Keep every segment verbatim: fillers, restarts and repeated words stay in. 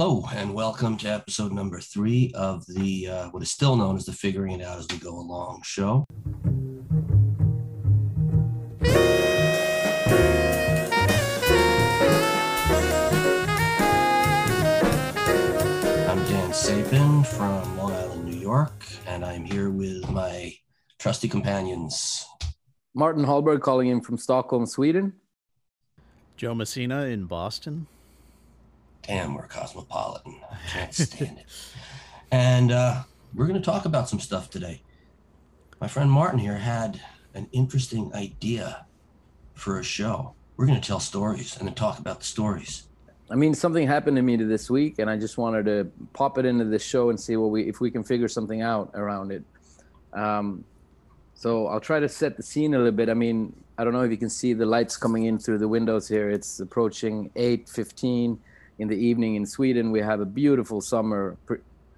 Hello, and welcome to episode number three of the uh, what is still known as the Figuring It Out As We Go Along show. I'm Dan Sapin from Long Island, New York, and I'm here with my trusty companions. Martin Hallberg calling in from Stockholm, Sweden. Joe Messina in Boston. Damn, we're cosmopolitan. I can't stand it. And uh, we're going to talk about some stuff today. My friend Martin here had an interesting idea for a show. We're going to tell stories and then talk about the stories. I mean, something happened to me this week, and I just wanted to pop it into this show and see what we if we can figure something out around it. Um, so I'll try to set the scene a little bit. I mean, I don't know if you can see the lights coming in through the windows here. It's approaching eight fifteen. In the evening in Sweden. We have a beautiful summer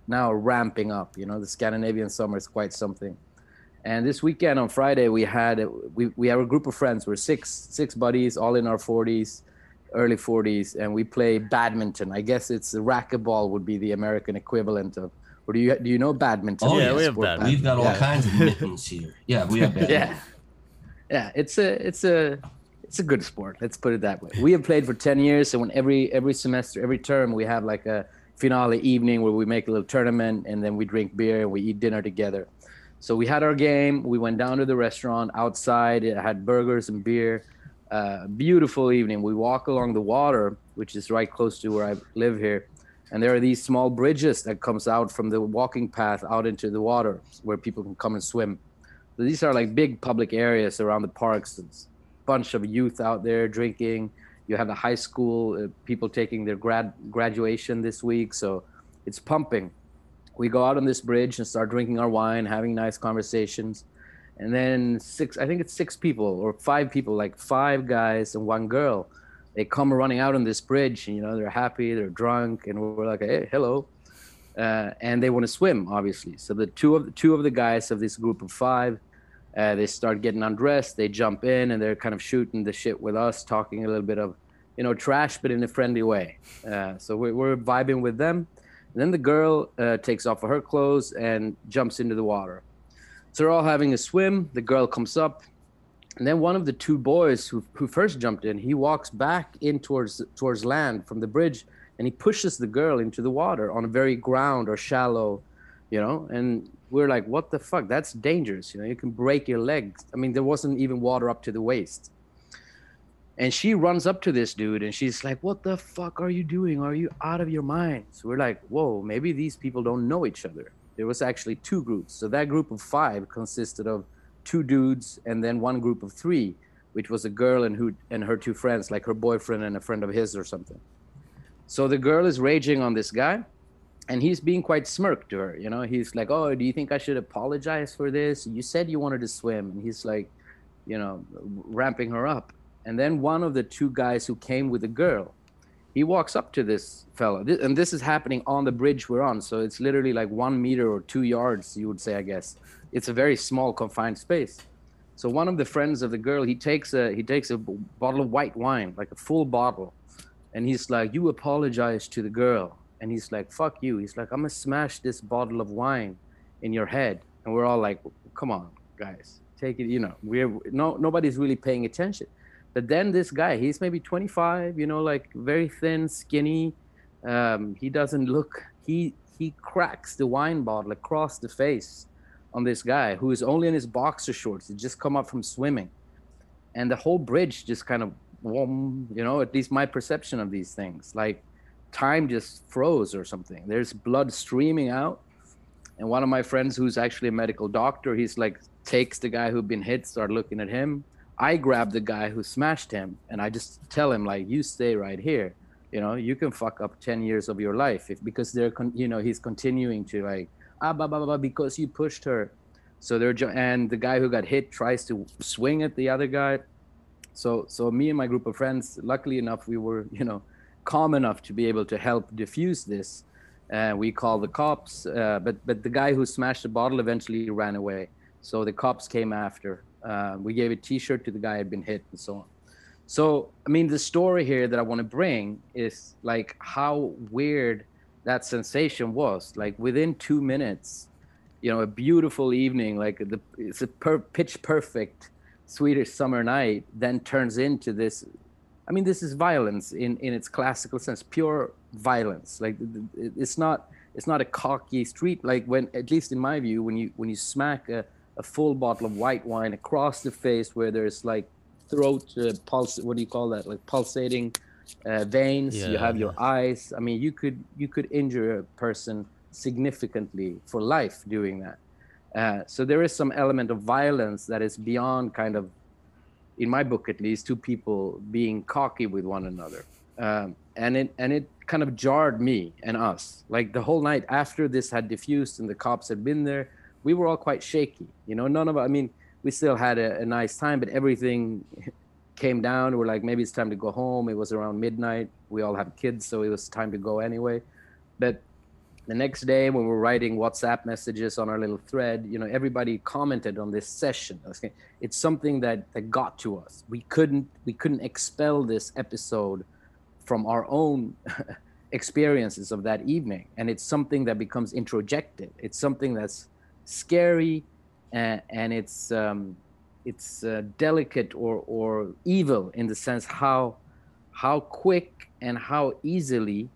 now ramping up. You know, the Scandinavian summer is quite something. And this weekend on Friday, we had, a, we, we have a group of friends. We're six, six buddies, all in our forties, early forties, and we play badminton. I guess it's racquetball would be the American equivalent of, or do you, do you know badminton? Oh yeah, we have badminton. We've got all yeah. kinds of mittens here. Yeah, we have badminton. Yeah, yeah it's a, it's a, It's a good sport. Let's put it that way. We have played for ten years. So when every every semester, every term, we have like a finale evening where we make a little tournament, and then we drink beer and we eat dinner together. So we had our game. We went down to the restaurant outside. It had burgers and beer. Uh, beautiful evening. We walk along the water, which is right close to where I live here. And there are these small bridges that comes out from the walking path out into the water where people can come and swim. So these are like big public areas around the parks. Bunch of youth out there drinking. You have the high school uh, people taking their grad graduation this week, so it's pumping. We go out on this bridge and start drinking our wine, having nice conversations, and then six I think it's six people or five people, like five guys and one girl, they come running out on this bridge, and you know, they're happy, they're drunk, and we're like, hey, hello, uh, and they want to swim, obviously. So the two of two of the guys of this group of five, Uh, they start getting undressed, they jump in, and they're kind of shooting the shit with us, talking a little bit of, you know, trash, but in a friendly way. Uh, so we're, we're vibing with them. And then the girl uh, takes off of her clothes and jumps into the water. So they're all having a swim. The girl comes up. And then one of the two boys who, who first jumped in, he walks back in towards, towards land from the bridge, and he pushes the girl into the water on a very ground or shallow, you know, and we're like, what the fuck? That's dangerous. You know, you can break your legs. I mean, there wasn't even water up to the waist. And she runs up to this dude and she's like, what the fuck are you doing? Are you out of your mind? So we're like, whoa, maybe these people don't know each other. There was actually two groups. So that group of five consisted of two dudes and then one group of three, which was a girl and, who, and her two friends, like her boyfriend and a friend of his or something. So the girl is raging on this guy. And he's being quite smirked to her, you know. He's like, oh, do you think I should apologize for this? You said you wanted to swim. And he's like, you know, ramping her up. And then one of the two guys who came with the girl, he walks up to this fellow. And this is happening on the bridge we're on. So it's literally like one meter or two yards, you would say, I guess. It's a very small, confined space. So one of the friends of the girl, he takes a, he takes a bottle of white wine, like a full bottle. And he's like, you apologize to the girl. And he's like, fuck you. He's like, I'm gonna smash this bottle of wine in your head. And we're all like, come on, guys, take it, you know, we're no, nobody's really paying attention. But then this guy, he's maybe twenty-five, you know, like very thin, skinny. Um, he doesn't look, he, he cracks the wine bottle across the face on this guy who is only in his boxer shorts. He just come up from swimming. And the whole bridge just kind of, you know, at least my perception of these things, like, time just froze or something. There's blood streaming out. And one of my friends who's actually a medical doctor, he's like, takes the guy who'd been hit, start looking at him. I grab the guy who smashed him and I just tell him, like, you stay right here. You know, you can fuck up ten years of your life if, because they're, con you know, he's continuing to like, ah, bah, bah, bah, bah, because you pushed her. So they're, and the guy who got hit tries to swing at the other guy. So, so me and my group of friends, luckily enough, we were, you know, calm enough to be able to help diffuse this. Uh, we call the cops, uh, but but the guy who smashed the bottle eventually ran away. So the cops came after. Uh, we gave a T-shirt to the guy who had been hit and so on. So, I mean, the story here that I want to bring is like how weird that sensation was. Like within two minutes, you know, a beautiful evening, like the it's a per, pitch perfect Swedish summer night, then turns into this. I mean, this is violence in, in its classical sense, pure violence. Like it's not it's not a cocky street. Like when, at least in my view, when you when you smack a, a full bottle of white wine across the face where there's like throat uh, pulse. What do you call that? Like pulsating uh, veins. Yeah, you have yeah. your eyes. I mean, you could you could injure a person significantly for life doing that. Uh, so there is some element of violence that is beyond kind of, in my book at least, two people being cocky with one another. Um, and it and it kind of jarred me and us. Like the whole night after this had diffused and the cops had been there, we were all quite shaky. You know, none of I mean. We still had a, a nice time, but everything came down. We're like, maybe it's time to go home. It was around midnight. We all have kids, so it was time to go anyway. But the next day when we were writing WhatsApp messages on our little thread, you know, everybody commented on this session. It's something that, that got to us. We couldn't, we couldn't expel this episode from our own experiences of that evening. And it's something that becomes introjected. It's something that's scary, Uh, and it's um, it's uh, delicate or or evil in the sense how how quick and how easily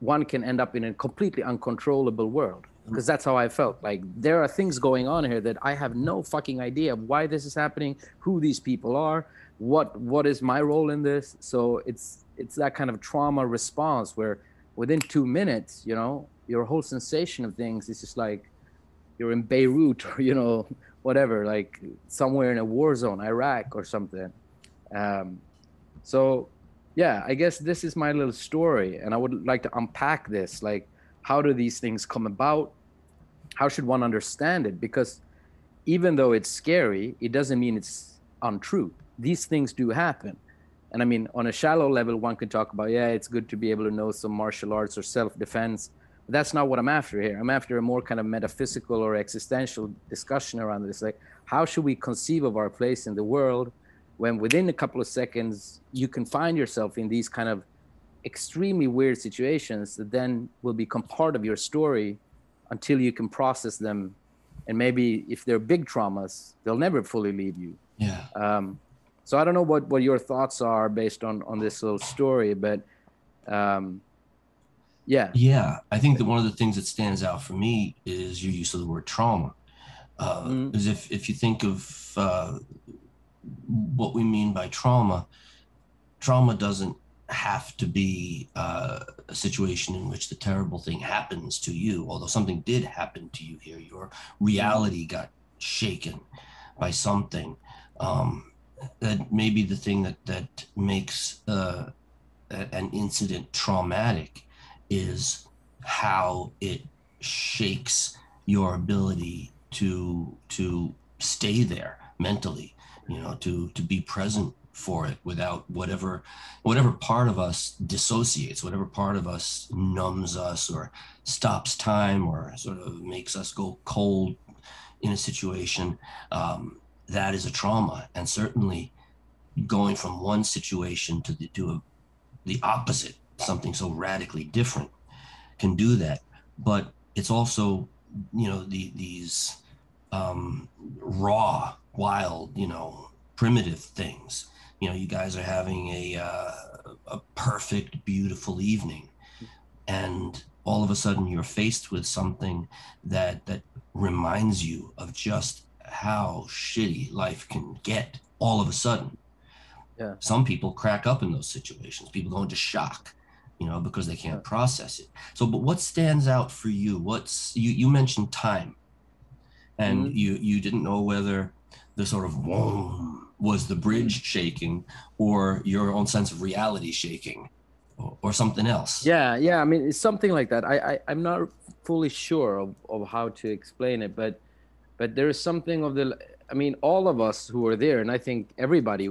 one can end up in a completely uncontrollable world. Because that's how I felt. Like there are things going on here that I have no fucking idea of why this is happening, who these people are, what what is my role in this. So it's it's that kind of trauma response where within two minutes, you know, your whole sensation of things is just like, you're in Beirut or, you know, whatever, like somewhere in a war zone, Iraq or something. Um, so, yeah, I guess this is my little story. And I would like to unpack this. Like, how do these things come about? How should one understand it? Because even though it's scary, it doesn't mean it's untrue. These things do happen. And I mean, on a shallow level, one could talk about, yeah, it's good to be able to know some martial arts or self-defense. That's not what I'm after here. I'm after a more kind of metaphysical or existential discussion around this. Like, how should we conceive of our place in the world when within a couple of seconds you can find yourself in these kind of extremely weird situations that then will become part of your story until you can process them. And maybe if they're big traumas, they'll never fully leave you. Yeah. Um, so I don't know what, what your thoughts are based on, on this little story, but... Um, Yeah. Yeah. I think that one of the things that stands out for me is your use of the word trauma. Uh, mm. As if, if you think of uh, what we mean by trauma, trauma doesn't have to be uh, a situation in which the terrible thing happens to you, although something did happen to you here. Your reality got shaken by something. Um, that may be the thing that, that makes uh, an incident traumatic. Is how it shakes your ability to to stay there mentally, you know, to to be present for it without whatever whatever part of us dissociates, whatever part of us numbs us or stops time or sort of makes us go cold in a situation. Um, that is a trauma, and certainly going from one situation to the to a, the opposite. Something so radically different can do that, but it's also, you know, the, these um, raw, wild, you know, primitive things. You know, you guys are having a uh, a perfect, beautiful evening, and all of a sudden you're faced with something that that reminds you of just how shitty life can get. All of a sudden, yeah. Some people crack up in those situations. People go into shock. You know, because they can't process it. So, but what stands out for you? What's you, you mentioned time, and mm-hmm. you you didn't know whether the sort of whoom was the bridge shaking or your own sense of reality shaking, or, or something else. Yeah, yeah. I mean, it's something like that. I, I I'm not fully sure of, of how to explain it, but but there is something of the. I mean, all of us who are there, and I think everybody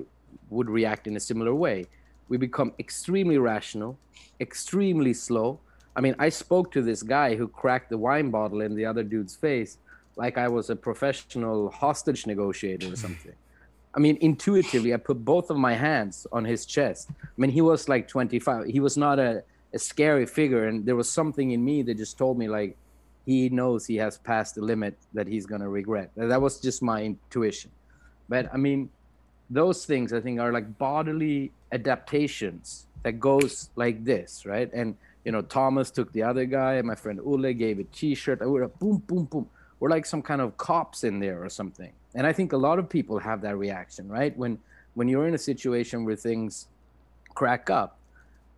would react in a similar way. We become extremely rational, extremely slow. I mean, I spoke to this guy who cracked the wine bottle in the other dude's face like I was a professional hostage negotiator or something. I mean, intuitively, I put both of my hands on his chest. I mean, he was like twenty-five. He was not a, a scary figure. And there was something in me that just told me, like, he knows he has passed the limit that he's going to regret. That was just my intuition. But I mean, those things, I think, are like bodily adaptations that goes like this, right? And, you know, Thomas took the other guy. My friend Ule gave a T-shirt. I were a boom, boom, boom. We're like some kind of cops in there or something. And I think a lot of people have that reaction, right? When when you're in a situation where things crack up,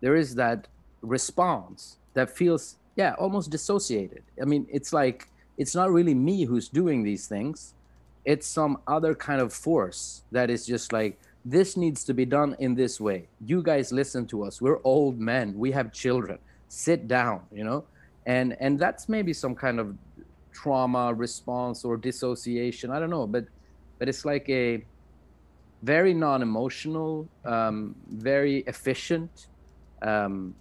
there is that response that feels, yeah, almost dissociated. I mean, it's like, it's not really me who's doing these things. It's some other kind of force that is just like, this needs to be done in this way. You guys listen to us. We're old men. We have children. Sit down, you know? And and that's maybe some kind of trauma response or dissociation. I don't know, but but it's like a very non-emotional, um, very efficient, um,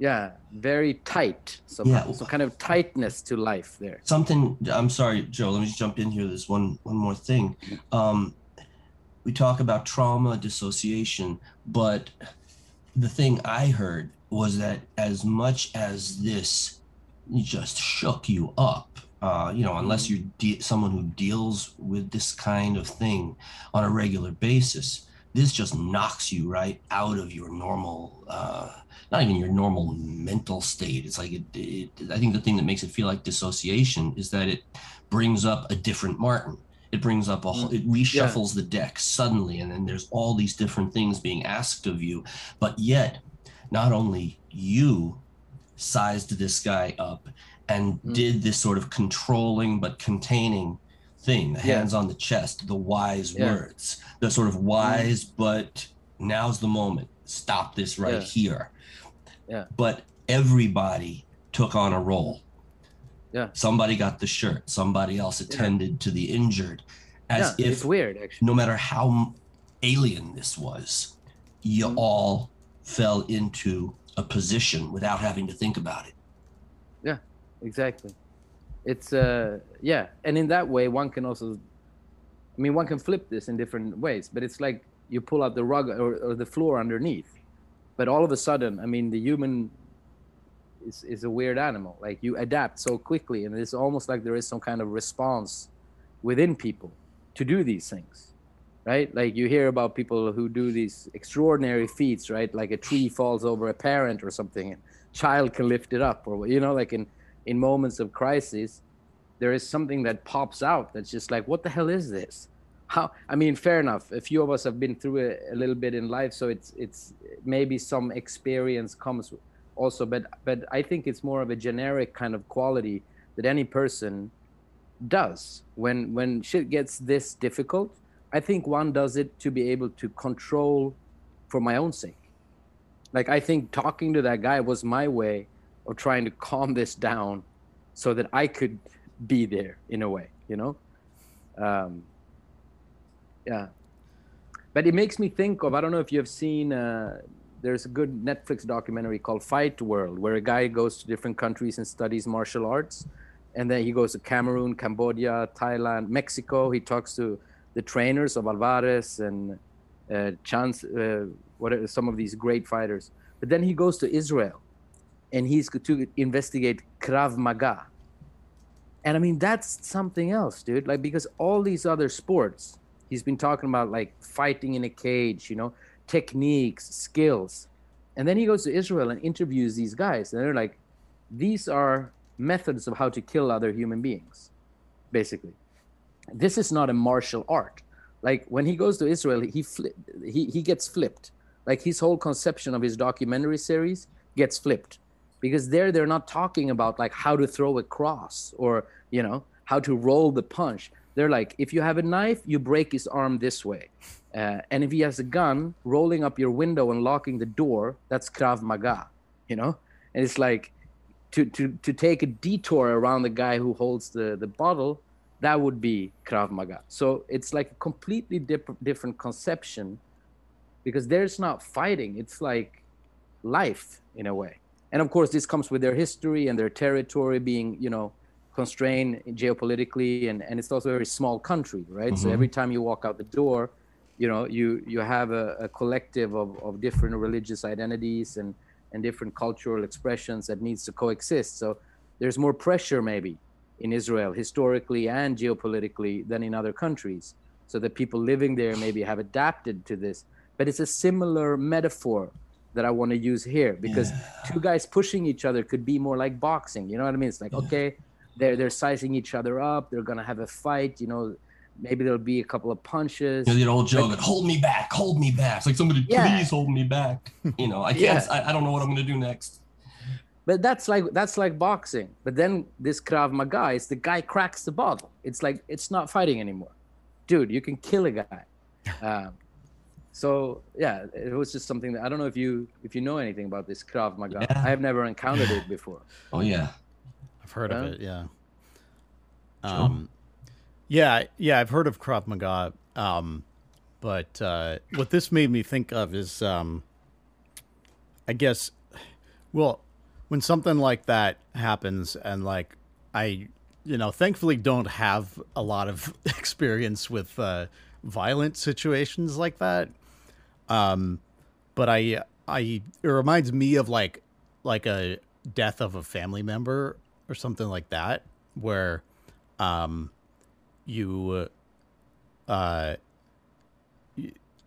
yeah, very tight. Somehow. Yeah. Some kind of tightness to life there. Something, I'm sorry, Joe, let me just jump in here. There's one, one more thing. Um, we talk about trauma, dissociation, but the thing I heard was that as much as this just shook you up, uh, you know, unless you're de- someone who deals with this kind of thing on a regular basis, this just knocks you right out of your normal, uh, not even your normal mental state. It's like, it, it, I think the thing that makes it feel like dissociation is that it brings up a different Martin. It brings up a whole, it reshuffles yeah. the deck suddenly. And then there's all these different things being asked of you, but yet not only you sized this guy up and mm. did this sort of controlling but containing thing, the yeah. hands on the chest, the wise yeah. words, the sort of wise, mm. but now's the moment, stop this right yeah. here. Yeah. But everybody took on a role. Yeah. Somebody got the shirt, somebody else attended yeah. to the injured. As yeah, if, it's weird, actually. No matter how alien this was, you mm. all fell into a position without having to think about it. Yeah, exactly. It's uh yeah, and in that way one can also, I mean, one can flip this in different ways, but it's like you pull out the rug or, or the floor underneath, but all of a sudden, I mean, the human is is a weird animal. Like, you adapt so quickly, and it's almost like there is some kind of response within people to do these things, right? Like, you hear about people who do these extraordinary feats, right? Like a tree falls over a parent or something, and child can lift it up, or, you know, like in in moments of crisis, there is something that pops out that's just like, what the hell is this? How? I mean, fair enough. A few of us have been through it a little bit in life, so it's it's maybe some experience comes also, but but I think it's more of a generic kind of quality that any person does. When when shit gets this difficult, I think one does it to be able to control for my own sake. Like, I think talking to that guy was my way or trying to calm this down so that I could be there in a way, you know? Um, yeah. But it makes me think of, I don't know if you've seen, uh, there's a good Netflix documentary called Fight World, where a guy goes to different countries and studies martial arts. And then he goes to Cameroon, Cambodia, Thailand, Mexico. He talks to the trainers of Alvarez and uh, Chance, uh, what are some of these great fighters. But then he goes to Israel, and he's to investigate Krav Maga. And I mean, that's something else, dude. Like, because all these other sports, he's been talking about, like, fighting in a cage, you know, techniques, skills. And then he goes to Israel and interviews these guys. And they're like, these are methods of how to kill other human beings, basically. This is not a martial art. Like, when he goes to Israel, he fli- he, he gets flipped. Like, his whole conception of his documentary series gets flipped. Because there, they're not talking about, like, how to throw a cross or, you know, how to roll the punch. They're like, if you have a knife, you break his arm this way. Uh, and if he has a gun, rolling up your window and locking the door, that's Krav Maga, you know? And it's like, to to to take a detour around the guy who holds the, the bottle, that would be Krav Maga. So it's like a completely dip- different conception, because there's not fighting. It's like life in a way. And of course, this comes with their history and their territory being, you know, constrained geopolitically, and, and it's also a very small country, right? Mm-hmm. So every time you walk out the door, you know, you, you have a, a collective of, of different religious identities and, and different cultural expressions that needs to coexist. So there's more pressure maybe in Israel historically and geopolitically than in other countries. So the people living there maybe have adapted to this. But it's a similar metaphor that I want to use here, because yeah. two guys pushing each other could be more like boxing. You know what I mean? It's like, yeah. okay, they're, they're sizing each other up. They're going to have a fight, you know. Maybe there'll be a couple of punches. You know, the old joke, like, hold me back, hold me back. It's like, somebody, yeah. please hold me back. You know, I can't, yeah. I, I don't know what I'm going to do next. But that's like, that's like boxing. But then this Krav Maga is the guy cracks the bottle. It's like, it's not fighting anymore. Dude, you can kill a guy. Um, so, yeah, it was just something that, I don't know if you, if you know anything about this Krav Maga. Yeah. I have never encountered it before. Oh, yeah. I've heard um, of it, yeah. Um. Sure. Yeah, yeah, I've heard of Krav Maga, um, but uh, what this made me think of is, um, I guess, well, when something like that happens, and like I, you know, thankfully don't have a lot of experience with uh, violent situations like that, um, but I, I, it reminds me of like, like a death of a family member or something like that, where, um. You, uh,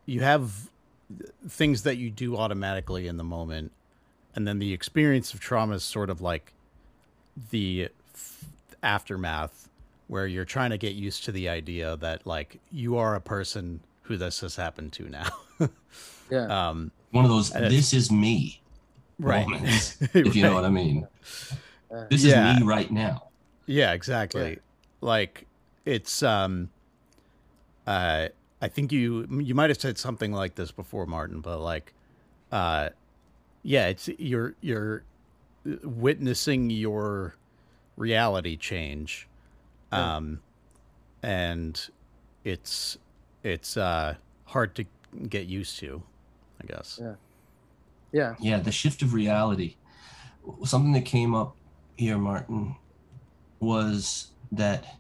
you have things that you do automatically in the moment, and then the experience of trauma is sort of like the f- aftermath, where you're trying to get used to the idea that like you are a person who this has happened to now. yeah, um, one of those. This is me, right? Moments, if right. you know what I mean. This yeah. is me right now. Yeah, exactly. Yeah. Like. It's, um, uh, I think you, you might've said something like this before, Martin, but like, uh, yeah, it's, you're, you're witnessing your reality change. Um, yeah. and it's, it's, uh, hard to get used to, I guess. Yeah. Yeah. Yeah. The shift of reality, something that came up here, Martin, was that,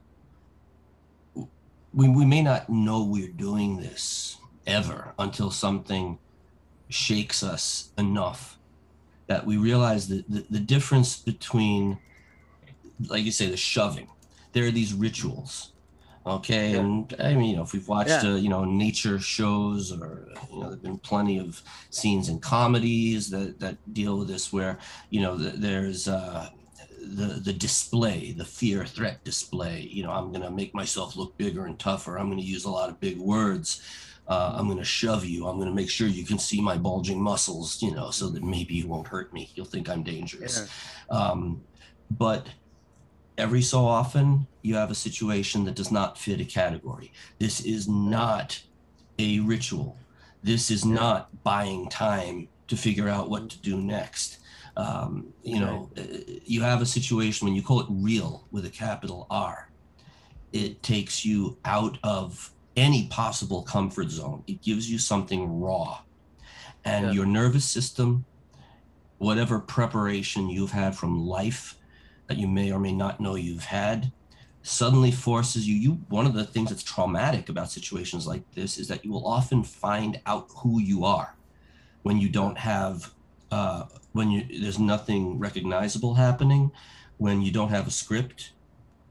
We, we may not know we're doing this ever until something shakes us enough that we realize that the, the difference between, like you say, the shoving. There are these rituals, okay? Yeah. And I mean, you know, if we've watched, yeah. uh, you know, nature shows, or, you know, there've been plenty of scenes in comedies that, that deal with this, where, you know, the, there's, uh, the the display, the fear threat display, you know, I'm going to make myself look bigger and tougher. I'm going to use a lot of big words. Uh, I'm going to shove you. I'm going to make sure you can see my bulging muscles, you know, so that maybe you won't hurt me. You'll think I'm dangerous. Yeah. Um, but every so often you have a situation that does not fit a category. This is not a ritual. This is not buying time to figure out what to do next. Um, you know, right. You have a situation when you call it real with a capital R. It takes you out of any possible comfort zone. It gives you something raw, and yeah. your nervous system, whatever preparation you've had from life that you may or may not know you've had, suddenly forces you. You, one of the things that's traumatic about situations like this is that you will often find out who you are when you don't have, uh, when you, there's nothing recognizable happening, when you don't have a script,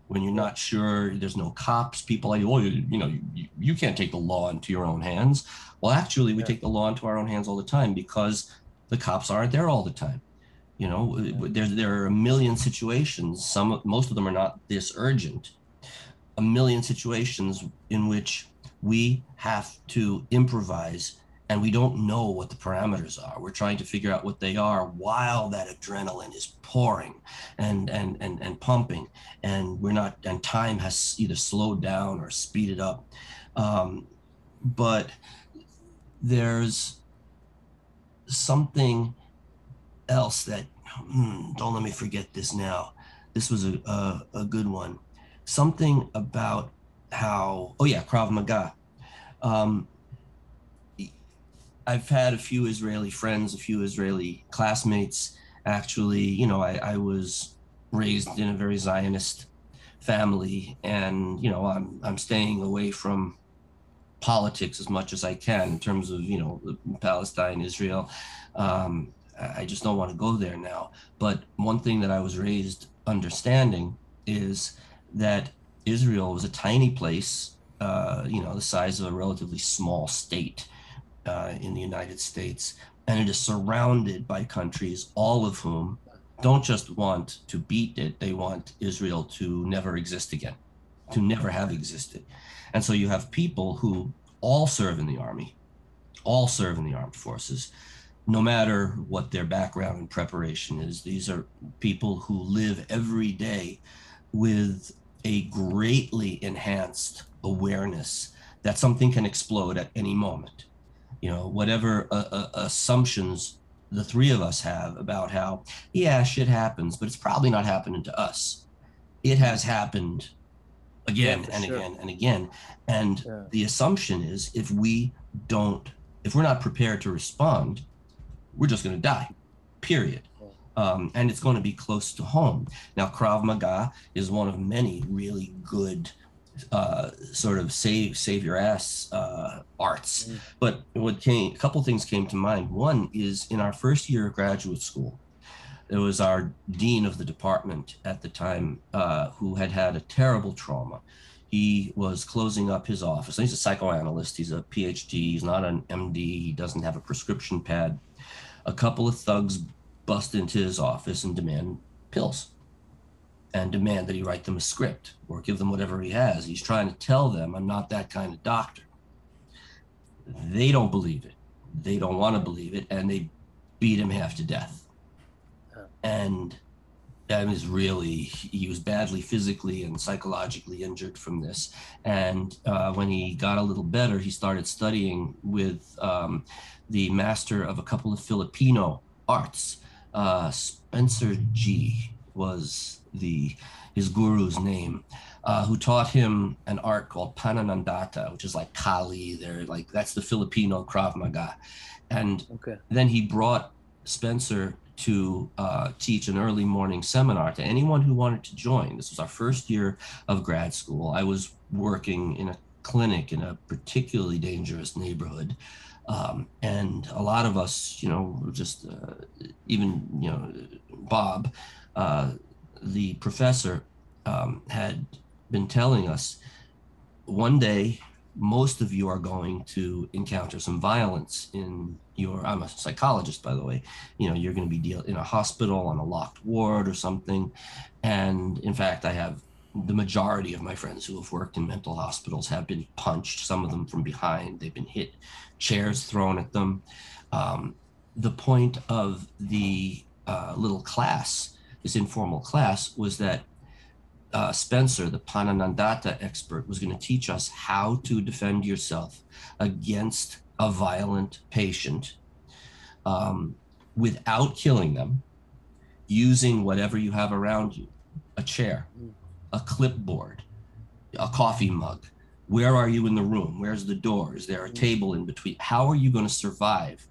when you're not sure, there's no cops, people like, oh, you, you know, you, you can't take the law into your own hands. Well, actually, we yeah. take the law into our own hands all the time, because the cops aren't there all the time. You know, yeah. there, there are a million situations. Some, most of them are not this urgent. A million situations in which we have to improvise, and we don't know what the parameters are. We're trying to figure out what they are while that adrenaline is pouring and and and, and pumping, and we're not, and time has either slowed down or speeded up. Um, but there's something else that, mm, don't let me forget this now. This was a, a, a good one. Something about how, oh yeah, Krav Maga. Um, I've had a few Israeli friends, a few Israeli classmates. Actually, you know, I, I was raised in a very Zionist family, and you know, I'm I'm staying away from politics as much as I can in terms of, you know, Palestine, Israel. Um, I just don't want to go there now. But one thing that I was raised understanding is that Israel was a tiny place, uh, you know, the size of a relatively small state uh, in the United States, and it is surrounded by countries, all of whom don't just want to beat it, they want Israel to never exist again, to never have existed. And so you have people who all serve in the army, all serve in the armed forces, no matter what their background and preparation is. These are people who live every day with a greatly enhanced awareness that something can explode at any moment. You know, whatever uh, uh, assumptions the three of us have about how, yeah, shit happens, but it's probably not happening to us. It has happened again yeah, and sure. again and again. And yeah. the assumption is, if we don't, if we're not prepared to respond, we're just going to die, period. Um, and it's going to be close to home. Now, Krav Maga is one of many really good uh, sort of save save your ass uh, arts. Mm. But what came, a couple things came to mind. One is, in our first year of graduate school, there was our dean of the department at the time uh, who had had a terrible trauma. He was closing up his office. He's a psychoanalyst. He's a P H D. He's not an M D. He doesn't have a prescription pad. A couple of thugs bust into his office and demand pills and demand that he write them a script or give them whatever he has. He's trying to tell them, I'm not that kind of doctor. They don't believe it. They don't want to believe it, and they beat him half to death. And that was really, he was badly physically and psychologically injured from this. And uh, when he got a little better, he started studying with um, the master of a couple of Filipino arts. Uh, Spencer G was the his guru's name, uh, who taught him an art called Pananandata, which is like Kali. They're like, that's the Filipino Krav Maga. And okay. then he brought Spencer to uh, teach an early morning seminar to anyone who wanted to join. This was our first year of grad school. I was working in a clinic in a particularly dangerous neighborhood. Um, and a lot of us, you know, just uh, even, you know, Bob, uh, the professor, um, had been telling us, one day, most of you are going to encounter some violence in your, I'm a psychologist, by the way, you know, you're going to be deal in a hospital on a locked ward or something. And in fact, I have the majority of my friends who have worked in mental hospitals have been punched, some of them from behind, they've been hit, chairs thrown at them. Um, the point of the uh, little class, this informal class, was that uh, Spencer, the Pananandata expert, was going to teach us how to defend yourself against a violent patient um, without killing them, using whatever you have around you, a chair, a clipboard, a coffee mug. Where are you in the room? Where's the door? Is there a table in between? How are you going to survive?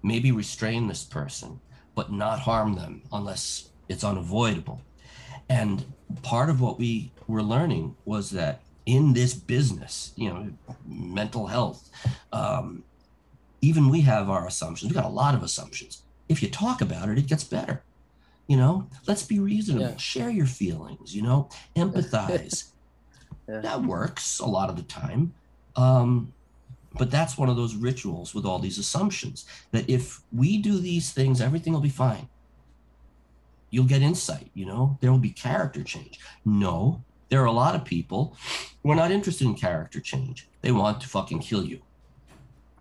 Maybe restrain this person, but not harm them unless it's unavoidable. And part of what we were learning was that in this business, you know, mental health, um, even we have our assumptions. We've got a lot of assumptions. If you talk about it, it gets better. You know, let's be reasonable, yeah. share your feelings, you know, empathize. yeah. That works a lot of the time. Um, but that's one of those rituals with all these assumptions that if we do these things, everything will be fine. You'll get insight, you know, there will be character change. No, there are a lot of people who are not interested in character change. They want to fucking kill you.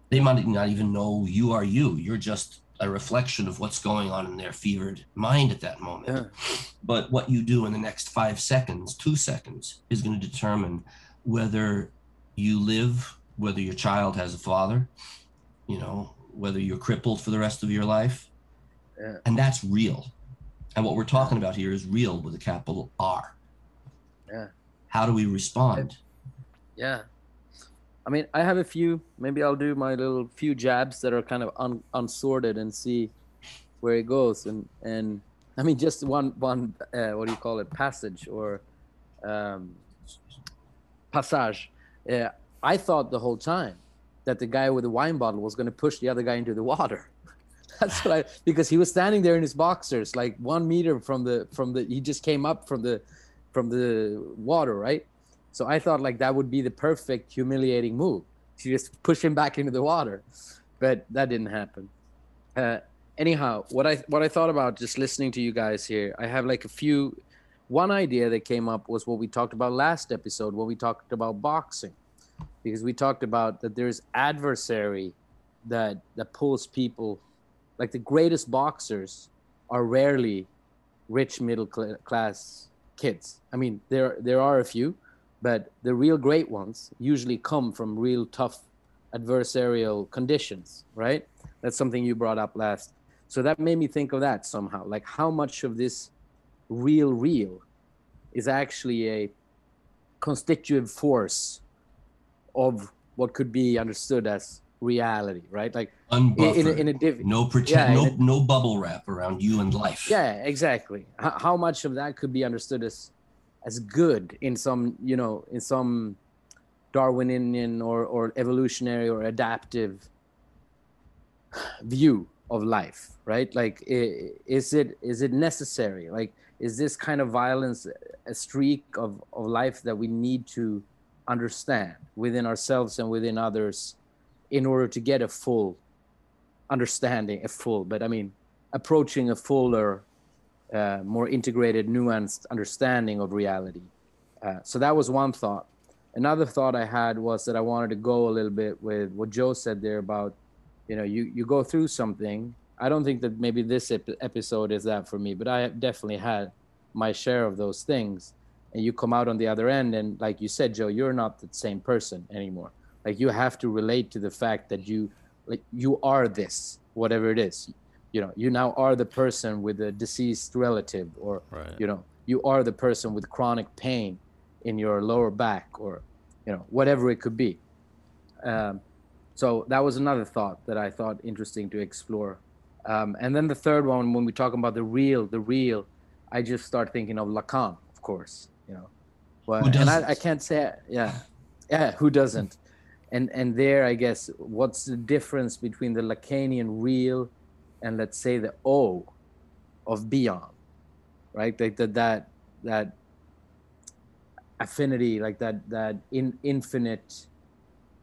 They might not even know you are you. You're just a reflection of what's going on in their fevered mind at that moment. Yeah. But what you do in the next five seconds, two seconds, is going to determine whether you live, whether your child has a father, you know, whether you're crippled for the rest of your life. Yeah. And that's real. And what we're talking about here is real with a capital R. Yeah. How do we respond? Yeah. I mean, I have a few, maybe I'll do my little few jabs that are kind of un, unsorted and see where it goes. And, and I mean, just one, one uh, what do you call it, passage or um, passage, uh, I thought the whole time that the guy with the wine bottle was going to push the other guy into the water. That's what I, because he was standing there in his boxers, like one meter from the, from the, he just came up from the, from the water, right? So I thought like that would be the perfect humiliating move, to just push him back into the water, but that didn't happen. Uh, anyhow, what I, what I thought about just listening to you guys here, I have like a few, one idea that came up was what we talked about last episode, when we talked about boxing, because we talked about that there's adversary that, that pulls people, like the greatest boxers are rarely rich middle cl- class kids. I mean, there, there are a few, but the real great ones usually come from real tough adversarial conditions, right? That's something you brought up last. So that made me think of that somehow, like how much of this real real is actually a constitutive force of what could be understood as reality, right? Like unbuffered, in, in a div- no pretend, yeah, no, a, no bubble wrap around you and life. Yeah, exactly. H- how much of that could be understood as as good in some, you know, in some Darwinian or, or evolutionary or adaptive view of life, right? Like, is it is it necessary? Like, is this kind of violence a streak of, of life that we need to understand within ourselves and within others in order to get a full understanding, a full, but I mean, approaching a fuller, Uh, more integrated, nuanced understanding of reality. Uh, so that was one thought. Another thought I had was that I wanted to go a little bit with what Joe said there about, you know, you, you go through something. I don't think that maybe this ep- episode is that for me, but I definitely had my share of those things. And you come out on the other end, and like you said, Joe, you're not the same person anymore. Like you have to relate to the fact that you, like you are this, whatever it is. You know, you now are the person with a deceased relative, or, right. you know, you are the person with chronic pain in your lower back, or, you know, whatever it could be. Um, so that was another thought that I thought interesting to explore. Um, and then the third one, when we talk about the real, the real, I just start thinking of Lacan, of course, you know. Well, and I, I can't say, yeah, yeah, who doesn't? And and there, I guess, what's the difference between the Lacanian real and let's say the O of Bion, right? Like that, that, that affinity, like that, that in, infinite,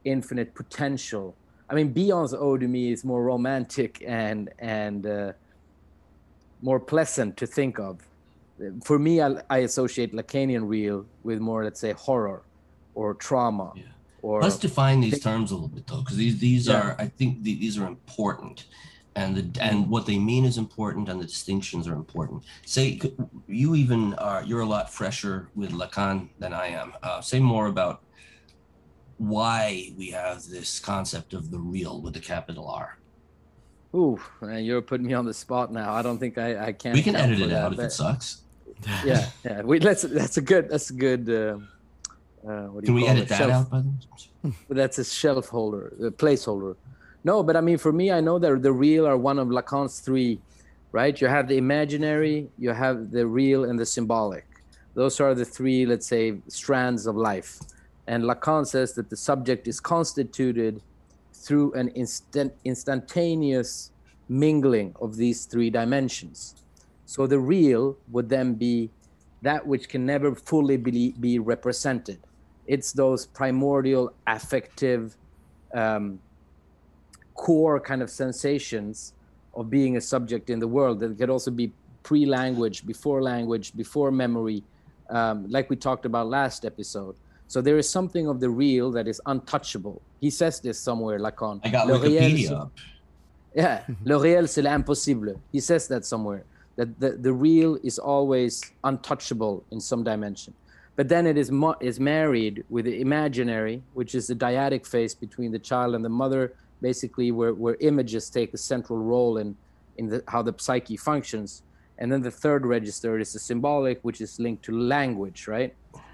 infinite potential. I mean, Bion's O to me is more romantic and and uh, more pleasant to think of. For me, I, I associate Lacanian real with more, let's say, horror or trauma. Yeah. Or let's define these th- terms a little bit though, because these these yeah. are, I think the, these are important. And the, and what they mean is important, and the distinctions are important. Say, you even are, you're a lot fresher with Lacan than I am. Uh, say more about why we have this concept of the real with the capital R. Ooh, you're putting me on the spot now. I don't think I, I can. We can edit it out if it sucks. Yeah, yeah. We, that's that's a good that's a good. Uh, uh, what do can you we call edit it? that shelf, out? By the way? That's a shelf holder, a placeholder. No, but I mean, for me, I know that the real are one of Lacan's three, right? You have the imaginary, you have the real, and the symbolic. Those are the three, let's say, strands of life. And Lacan says that the subject is constituted through an instant, instantaneous mingling of these three dimensions. So the real would then be that which can never fully be, be represented. It's those primordial affective um core kind of sensations of being a subject in the world that could also be pre-language, before language, before memory, um, like we talked about last episode. So there is something of the real that is untouchable. He says this somewhere, Lacan. I got le Wikipedia up. Yeah, le réel c'est l'impossible. He says that somewhere, that the, the real is always untouchable in some dimension. But then it is, mo- is married with the imaginary, which is the dyadic phase between the child and the mother, basically where, where images take a central role in, in the, how the psyche functions. And then the third register is the symbolic, which is linked to language, right?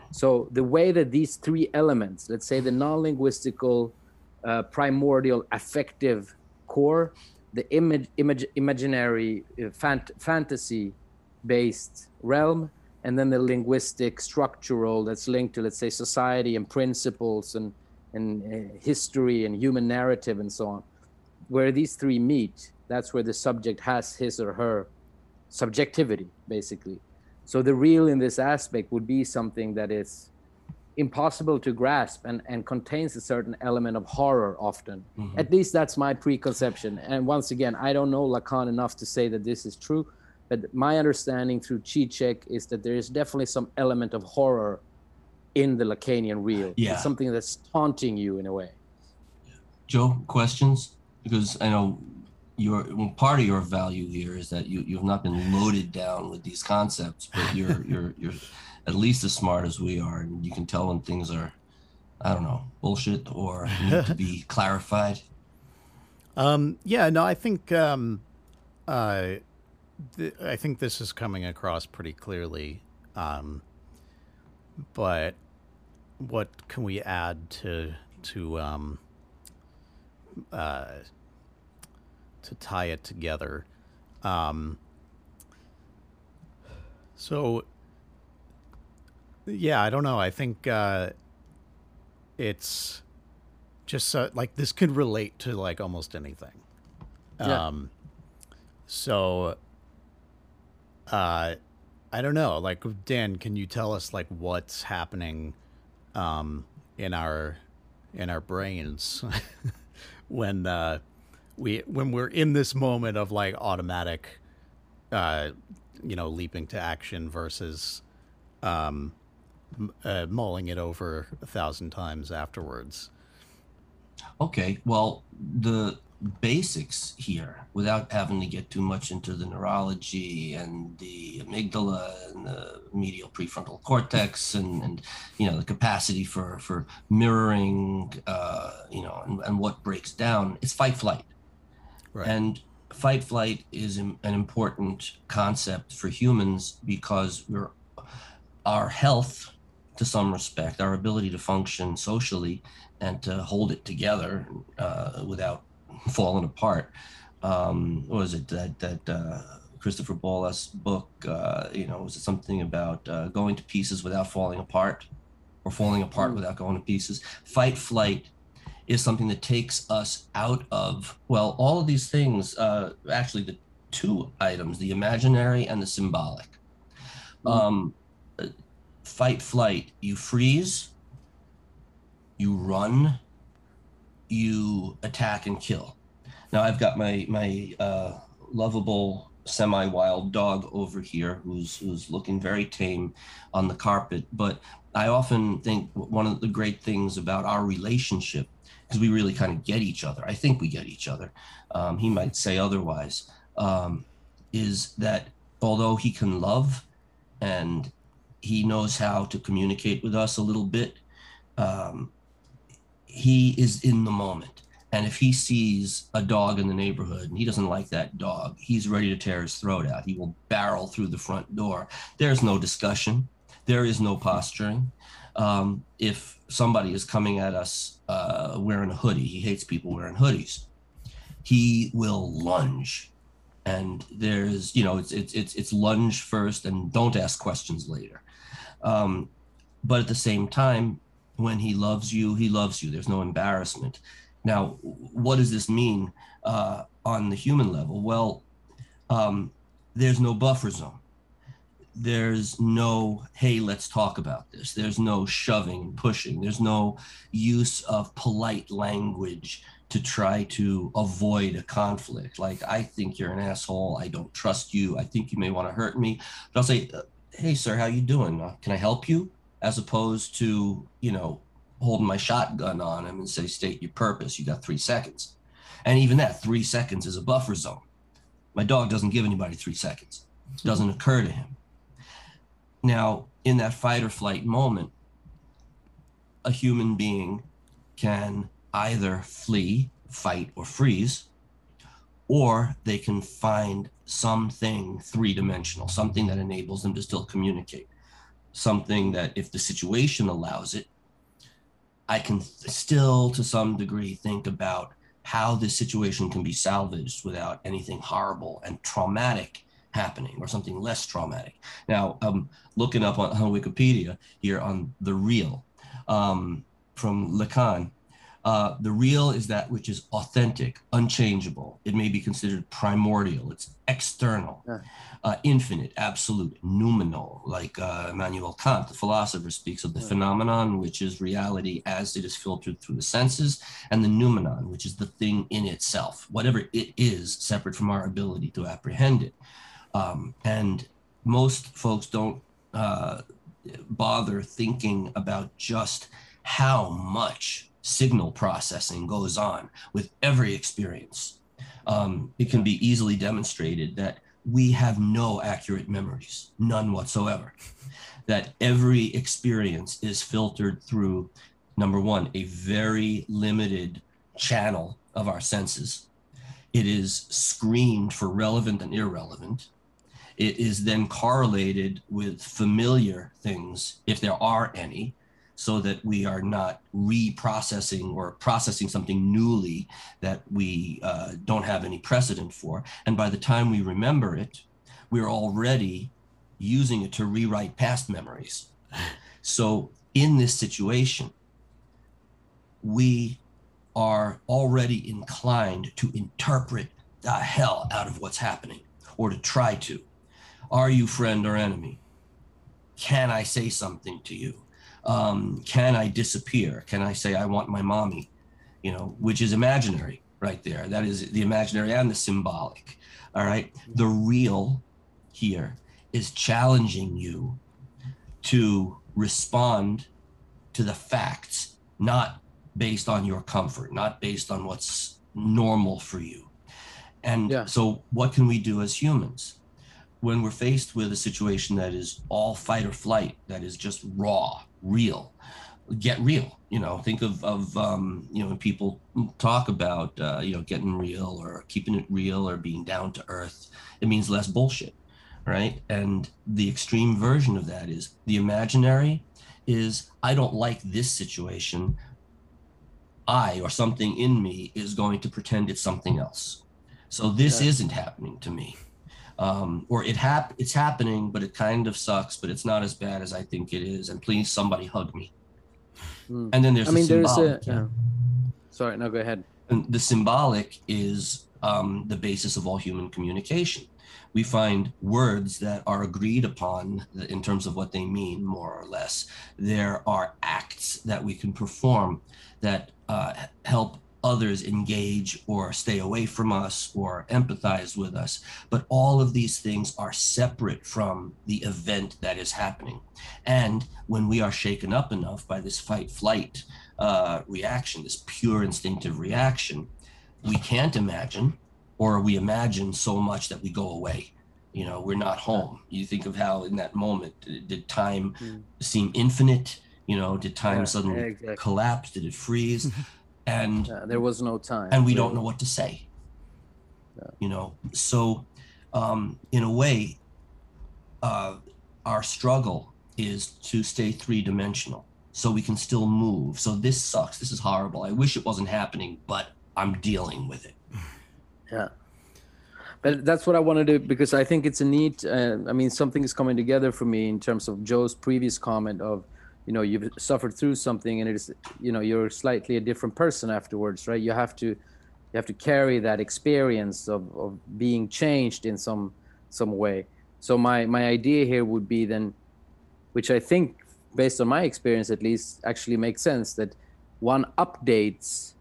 So the way that these three elements, let's say the non-linguistical, uh, primordial affective core, the image, image, imaginary uh, fant- fantasy-based realm, and then the linguistic structural that's linked to, let's say, society and principles and, and uh, history and human narrative and so on. Where these three meet, that's where the subject has his or her subjectivity, basically. So the real in this aspect would be something that is impossible to grasp and, and contains a certain element of horror often. Mm-hmm. At least that's my preconception. And once again, I don't know Lacan enough to say that this is true, but my understanding through Žižek is that there is definitely some element of horror in the Lacanian real. Yeah. It's something that's taunting you in a way. Joe, questions? Because I know your well, part of your value here is that you, you've not been loaded down with these concepts, but you're you're you're at least as smart as we are, and you can tell when things are, I don't know, bullshit or need to be clarified. Um, yeah, no, I think um, uh, th- I think this is coming across pretty clearly, um, but what can we add to to um, uh, to tie it together? Um, so, yeah, I don't know. I think uh, it's just so, like, this could relate to like almost anything. Yeah. Um, so, uh, I don't know. Like, Dan, can you tell us like what's happening um, in our in our brains when uh, we when we're in this moment of like automatic, uh, you know, leaping to action versus um. Uh, mulling it over a thousand times afterwards. Okay, well, the basics here, without having to get too much into the neurology and the amygdala and the medial prefrontal cortex and, and you know, the capacity for, for mirroring, uh, you know, and, and what breaks down, it's fight-flight. Right. And fight-flight is an important concept for humans because we're our health, to some respect, our ability to function socially and to hold it together uh, without falling apart. Um, what was it that, that uh, Christopher Bolas book, uh, you know, was it something about uh, going to pieces without falling apart or falling apart without going to pieces? Fight flight is something that takes us out of, well, all of these things, uh, actually the two items, the imaginary and the symbolic. Mm. Um, Fight, flight, you freeze, you run, you attack and kill. Now I've got my my uh, lovable semi-wild dog over here who's who's looking very tame on the carpet, but I often think one of the great things about our relationship is we really kind of get each other. I think we get each other. Um, he might say otherwise, um, is that although he can love and he knows how to communicate with us a little bit. Um, he is in the moment. And if he sees a dog in the neighborhood and he doesn't like that dog, he's ready to tear his throat out. He will barrel through the front door. There's no discussion. There is no posturing. Um, if somebody is coming at us uh, wearing a hoodie, he hates people wearing hoodies. He will lunge. And there's, you know, it's it's it's, it's lunge first and don't ask questions later. Um, but at the same time, when he loves you, he loves you. There's no embarrassment. Now, what does this mean uh, on the human level? Well, um, there's no buffer zone. There's no, hey, let's talk about this. There's no shoving and pushing. There's no use of polite language to try to avoid a conflict. Like, I think you're an asshole. I don't trust you. I think you may want to hurt me. But I'll say, hey, sir, how you doing? Uh, can I help you? As opposed to, you know, holding my shotgun on him and say, state your purpose. You got three seconds. And even that three seconds is a buffer zone. My dog doesn't give anybody three seconds. It doesn't occur to him. Now, in that fight or flight moment, a human being can either flee, fight, or freeze, or they can find something three-dimensional, something that enables them to still communicate, something that if the situation allows it, I can still to some degree think about how this situation can be salvaged without anything horrible and traumatic happening or something less traumatic. Now, um, looking up on, on Wikipedia here on the real, um, from Lacan, uh, the real is that which is authentic, unchangeable. It may be considered primordial. It's external, yeah. uh, infinite, absolute, noumenal. Like uh, Immanuel Kant, the philosopher, speaks of the yeah. phenomenon, which is reality as it is filtered through the senses, and the noumenon, which is the thing in itself, whatever it is, separate from our ability to apprehend it. Um, and most folks don't uh, bother thinking about just how much signal processing goes on with every experience. Um, it can be easily demonstrated that we have no accurate memories, none whatsoever, that every experience is filtered through, number one, a very limited channel of our senses. It is screened for relevant and irrelevant. It is then correlated with familiar things, if there are any, so that we are not reprocessing or processing something newly that we uh, don't have any precedent for. And by the time we remember it, we're already using it to rewrite past memories. So in this situation, we are already inclined to interpret the hell out of what's happening, or to try to. Are you friend or enemy? Can I say something to you? Um, can I disappear? Can I say, I want my mommy, you know, which is imaginary right there. That is the imaginary and the symbolic. All right. The real here is challenging you to respond to the facts, not based on your comfort, not based on what's normal for you. And yeah. so what can we do as humans when we're faced with a situation that is all fight or flight, that is just raw, real? Get real. You know, think of, of um, you know, when people talk about, uh, you know, getting real or keeping it real or being down to earth, it means less bullshit, right? And the extreme version of that is the imaginary is, I don't like this situation. I or something in me is going to pretend it's something else. So this yeah. isn't happening to me. Um, or it hap it's happening, but it kind of sucks, but it's not as bad as I think it is. And please, somebody hug me. Mm. And then there's I the mean, symbolic. There's a, yeah. Sorry, no, go ahead. And the symbolic is um, the basis of all human communication. We find words that are agreed upon in terms of what they mean, more or less. There are acts that we can perform that uh, help others engage or stay away from us or empathize with us. But all of these things are separate from the event that is happening. And when we are shaken up enough by this fight-flight uh, reaction, this pure instinctive reaction, we can't imagine, or we imagine so much that we go away. You know, we're not home. You think of how in that moment, did time mm. seem infinite? You know, did time yeah, suddenly yeah, exactly. collapse? Did it freeze? And yeah, there was no time, and we really. don't know what to say. Yeah. You know, so um, in a way, uh, our struggle is to stay three-dimensional, so we can still move. So this sucks. This is horrible. I wish it wasn't happening, but I'm dealing with it. Yeah, but that's what I want to do, because I think it's a neat. Uh, I mean, something is coming together for me in terms of Joe's previous comment of, you know, you've suffered through something, and it's, you know, you're slightly a different person afterwards, right? You have to, you have to carry that experience of, of being changed in some, some way. So my, my idea here would be then, which I think based on my experience, at least, actually makes sense, that one updates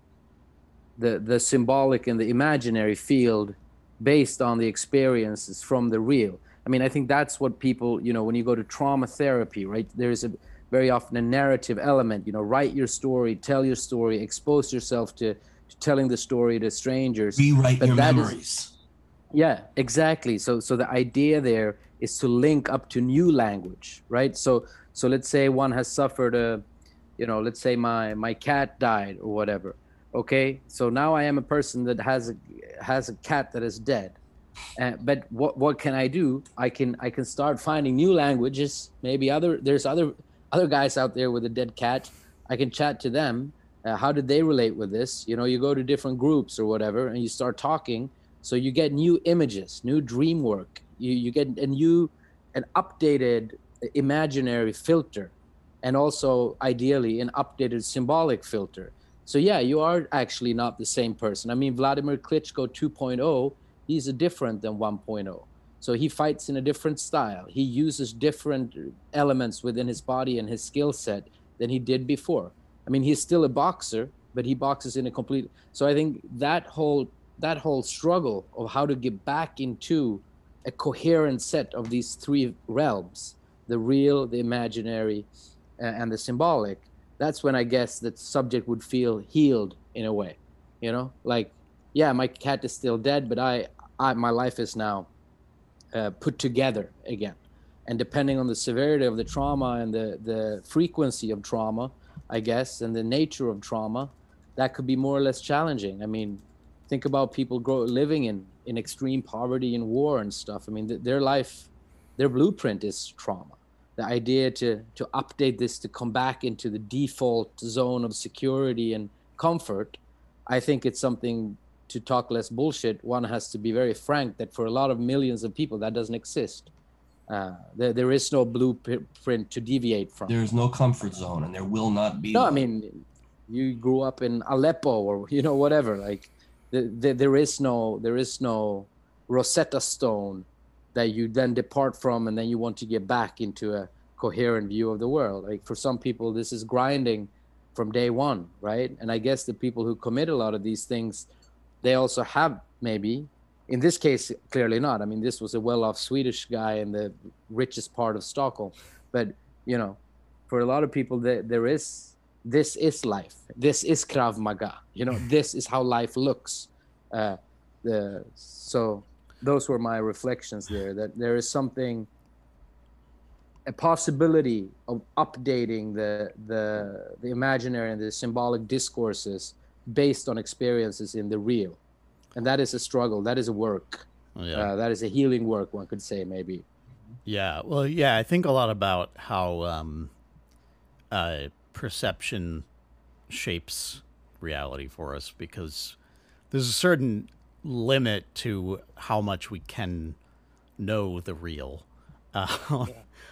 the, the symbolic and the imaginary field based on the experiences from the real. I mean, I think that's what people, you know, when you go to trauma therapy, right? There is a, very often a narrative element, you know, write your story, tell your story, expose yourself to, to telling the story to strangers. Rewrite your memories. Yeah, exactly. So so the idea there is to link up to new language, right? So so let's say one has suffered a, you know, let's say my, my cat died or whatever. Okay, so now I am a person that has a, has a cat that is dead. Uh, but what, what can I do? I can, I can start finding new languages, maybe other, there's other, other guys out there with a dead cat. I can chat to them. Uh, how did they relate with this? You know, you go to different groups or whatever, and you start talking. So you get new images, new dream work. you, you get a new, an updated imaginary filter, and also ideally an updated symbolic filter. So yeah, you are actually not the same person. I mean, Vladimir Klitschko two point oh, he's different than one point oh. So he fights in a different style. He uses different elements within his body and his skill set than he did before. I mean, he's still a boxer, but he boxes in a complete. So I think that whole that whole struggle of how to get back into a coherent set of these three realms, the real, the imaginary, uh, and the symbolic, that's when I guess that subject would feel healed in a way, you know, like, yeah, my cat is still dead, but I, I my life is now uh, put together again. And depending on the severity of the trauma and the, the frequency of trauma, I guess, and the nature of trauma, that could be more or less challenging. I mean, think about people grow, living in, in extreme poverty and war and stuff. I mean, th- their life, their blueprint is trauma. The idea to, to update this, to come back into the default zone of security and comfort, I think it's something, to talk less bullshit, one has to be very frank that for a lot of millions of people, that doesn't exist. Uh, there, there is no blueprint to deviate from. There is no comfort zone, and there will not be. No, one. I mean, you grew up in Aleppo or, you know, whatever, like, the, the, there is no, there is no Rosetta Stone that you then depart from and then you want to get back into a coherent view of the world. Like, for some people, this is grinding from day one, right? And I guess the people who commit a lot of these things, they also have maybe, in this case, clearly not. I mean, this was a well-off Swedish guy in the richest part of Stockholm. But, you know, for a lot of people, there, there is, this is life. This is Krav Maga. You know, this is how life looks. Uh, the, so... Those were my reflections there, that there is something, a possibility of updating the, the the imaginary and the symbolic discourses based on experiences in the real. And that is a struggle. That is a work. Oh, yeah. Uh, that is a healing work, one could say, maybe. Yeah. Well, yeah, I think a lot about how um, uh, perception shapes reality for us, because there's a certain limit to how much we can know the real. Uh, yeah.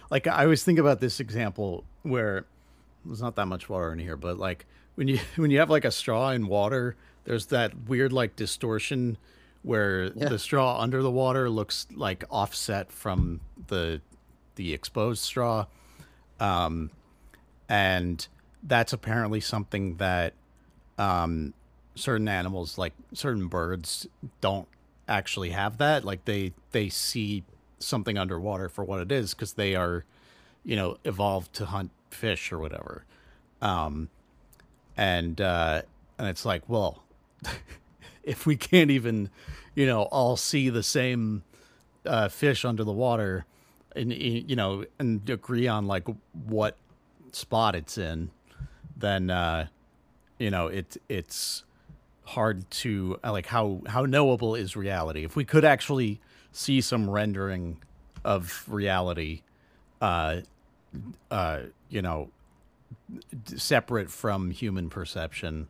Like, I always think about this example where there's not that much water in here, but like when you when you have like a straw in water, there's that weird like distortion where yeah. the straw under the water looks like offset from the the exposed straw, um, and that's apparently something that um, certain animals, like certain birds, don't actually have. That like they they see something underwater for what it is, because they are, you know, evolved to hunt fish or whatever, um and uh and it's like, well, if we can't even, you know, all see the same uh fish under the water and, you know, and agree on like what spot it's in, then uh you know it it's hard to like how how knowable is reality. If we could actually see some rendering of reality, uh uh you know, d- separate from human perception,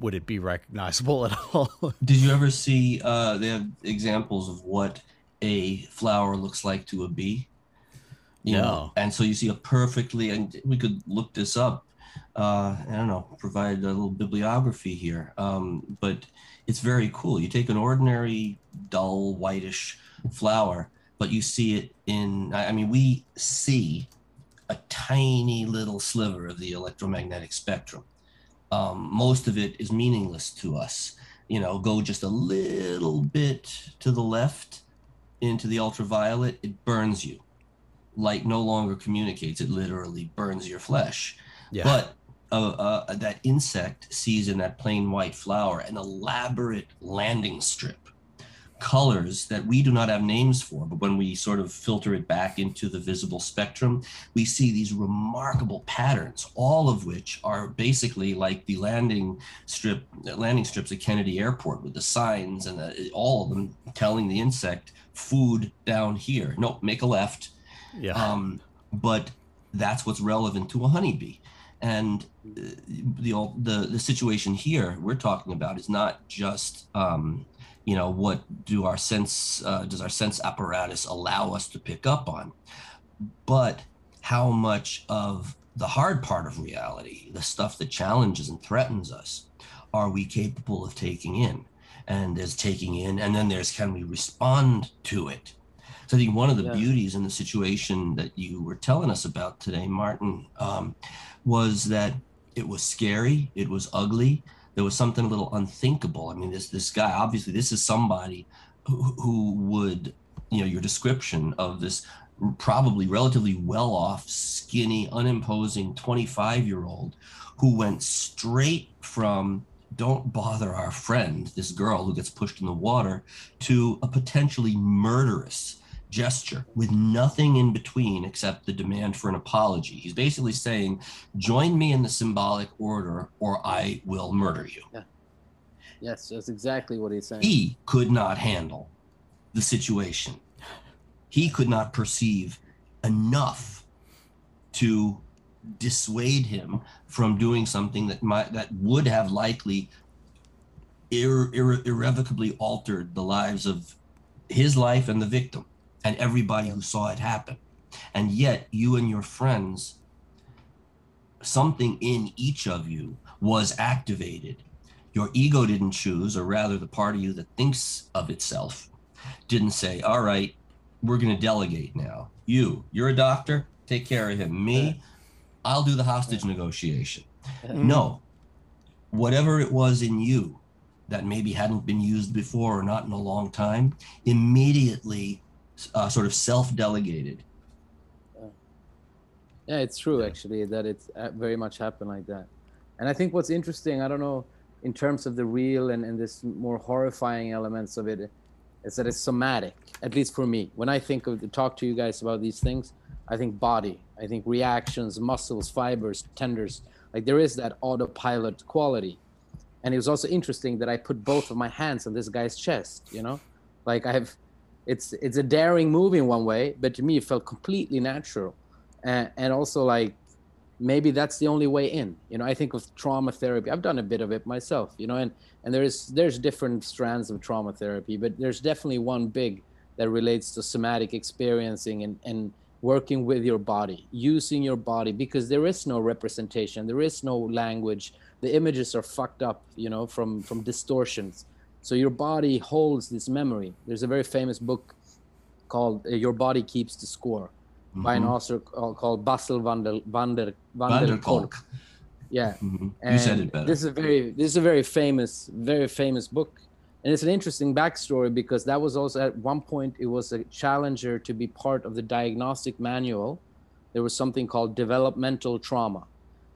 would it be recognizable at all? Did you ever see uh they have examples of what a flower looks like to a bee, you no. know? And so you see a perfectly, and we could look this up, Uh, I don't know, provide a little bibliography here, um, but it's very cool. You take an ordinary, dull, whitish flower, but you see it in, I mean, we see a tiny little sliver of the electromagnetic spectrum. Um, most of it is meaningless to us. You know, go just a little bit to the left into the ultraviolet, it burns you. Light no longer communicates, it literally burns your flesh. Yeah. But uh, uh, that insect sees in that plain white flower an elaborate landing strip, colors that we do not have names for, but when we sort of filter it back into the visible spectrum, we see these remarkable patterns, all of which are basically like the landing strip, landing strips at Kennedy Airport with the signs and the, all of them telling the insect, food down here. No, make a left. Yeah. Um, but that's what's relevant to a honeybee. And the the the situation here we're talking about is not just um, you know, what do our sense uh, does our sense apparatus allow us to pick up on, but how much of the hard part of reality, the stuff that challenges and threatens us, are we capable of taking in? And there's taking in, and then there's can we respond to it? So I think one of the yeah. beauties in the situation that you were telling us about today, Martin, um, was that it was scary, it was ugly, there was something a little unthinkable. I mean, this this guy, obviously, this is somebody who, who would, you know, your description of this probably relatively well-off, skinny, unimposing twenty-five-year-old who went straight from don't bother our friend, this girl who gets pushed in the water, to a potentially murderous gesture with nothing in between except the demand for an apology. He's basically saying, join me in the symbolic order or I will murder you. Yeah. Yes, that's exactly what he's saying. He could not handle the situation. He could not perceive enough to dissuade him from doing something that might, that would have likely irre, irre, irrevocably altered the lives of his life and the victim and everybody who saw it happen. And yet you and your friends, something in each of you was activated. Your ego didn't choose, or rather the part of you that thinks of itself didn't say, all right, we're going to delegate now. You, you're a doctor, take care of him. Me, I'll do the hostage negotiation. No, whatever it was in you that maybe hadn't been used before or not in a long time, immediately uh, sort of self-delegated. Yeah, it's true, actually, that it's very much happened like that. And I think what's interesting, I don't know, in terms of the real and, and this more horrifying elements of it, is that it's somatic, at least for me. When I think of, talk to you guys about these things, I think body, I think reactions, muscles, fibers, tenders, like there is that autopilot quality. And it was also interesting that I put both of my hands on this guy's chest, you know, like I have, it's it's a daring move in one way, but to me it felt completely natural. And, and also like, maybe that's the only way in, you know, I think of trauma therapy, I've done a bit of it myself, you know, and, and there's, there's different strands of trauma therapy, but there's definitely one big that relates to somatic experiencing and, and working with your body, using your body, because there is no representation, there is no language, the images are fucked up, you know, from, from distortions. So your body holds this memory. There's a very famous book called uh, Your Body Keeps the Score, mm-hmm. by an author called Basil van der, van der, van van der Kolk. Kolk. Yeah, mm-hmm. and you said it better. This is a very, this is a very famous, very famous book. And it's an interesting backstory because that was also at one point, it was a challenger to be part of the diagnostic manual. There was something called developmental trauma.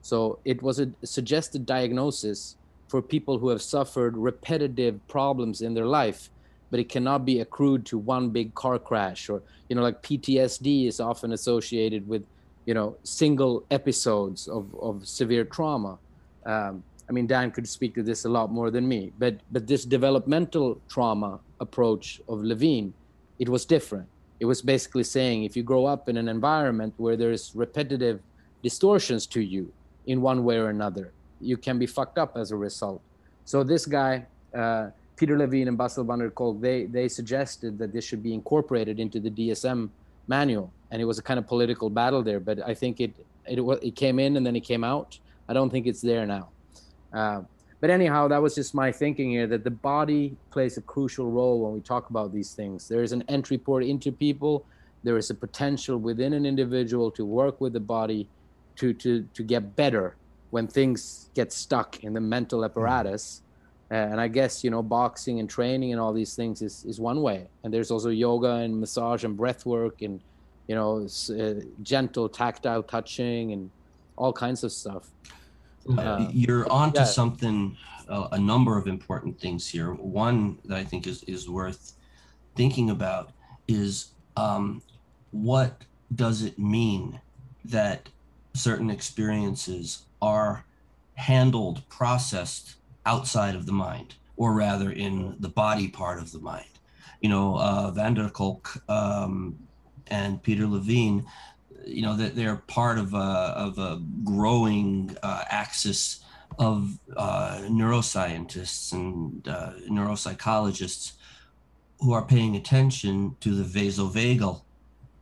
So it was a suggested diagnosis for people who have suffered repetitive problems in their life, but it cannot be accrued to one big car crash or, you know, like P T S D is often associated with, you know, single episodes of, of severe trauma. Um, I mean, Dan could speak to this a lot more than me, but but this developmental trauma approach of Levine, it was different. It was basically saying, if you grow up in an environment where there's repetitive distortions to you in one way or another, you can be fucked up as a result. So this guy, uh, Peter Levine and Basil van der Kolk, they, they suggested that this should be incorporated into the D S M manual. And it was a kind of political battle there, but I think it it, it came in and then it came out. I don't think it's there now. Uh, but anyhow, that was just my thinking here, that the body plays a crucial role when we talk about these things. There is an entry port into people. There is a potential within an individual to work with the body to, to, to get better when things get stuck in the mental apparatus. Uh, and I guess, you know, boxing and training and all these things is, is one way. And there's also yoga and massage and breath work and, you know, uh, gentle tactile touching and all kinds of stuff. Uh, You're onto yeah. something, uh, a number of important things here. One that I think is, is worth thinking about is um, what does it mean that certain experiences are handled, processed outside of the mind, or rather in the body part of the mind? You know, uh, van der Kolk um, and Peter Levine you know, that they're part of a, of a growing uh, axis of uh, neuroscientists and uh, neuropsychologists who are paying attention to the vasovagal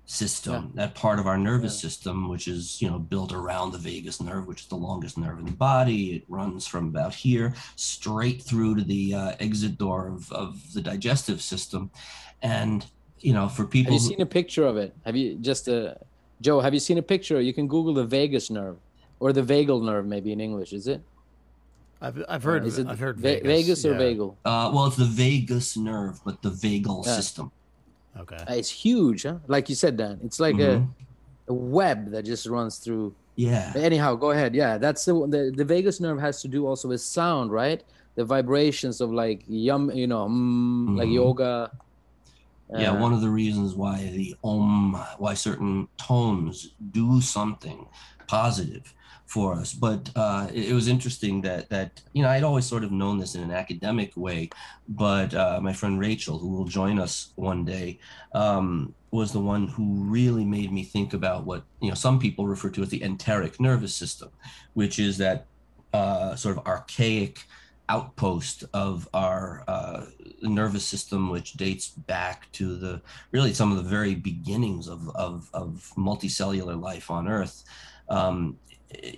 system, yeah. that part of our nervous yeah. system, which is, you know, built around the vagus nerve, which is the longest nerve in the body. It runs from about here straight through to the uh, exit door of, of the digestive system. And, you know, for people... Have you seen a picture of it? Have you just... Uh, Joe, have you seen a picture? You can Google the vagus nerve or the vagal nerve, maybe in English, is it? I've I've heard is it I've heard va- vagus, vagus or yeah. vagal? Uh, well, it's the vagus nerve, but the vagal yeah. system. Okay, uh, it's huge, huh? Like you said, Dan. It's like mm-hmm. a, a web that just runs through. Yeah. But anyhow, go ahead. Yeah, that's the, the the vagus nerve has to do also with sound, right? The vibrations of like yum, you know, mm, mm-hmm. like yoga. Uh, yeah, one of the reasons why the om, why certain tones do something positive for us. But uh, it, it was interesting that, that, you know, I'd always sort of known this in an academic way, but uh, my friend Rachel, who will join us one day, um, was the one who really made me think about what, you know, some people refer to as the enteric nervous system, which is that uh, sort of archaic outpost of our uh, nervous system, which dates back to the really some of the very beginnings of, of, of multicellular life on Earth. Um,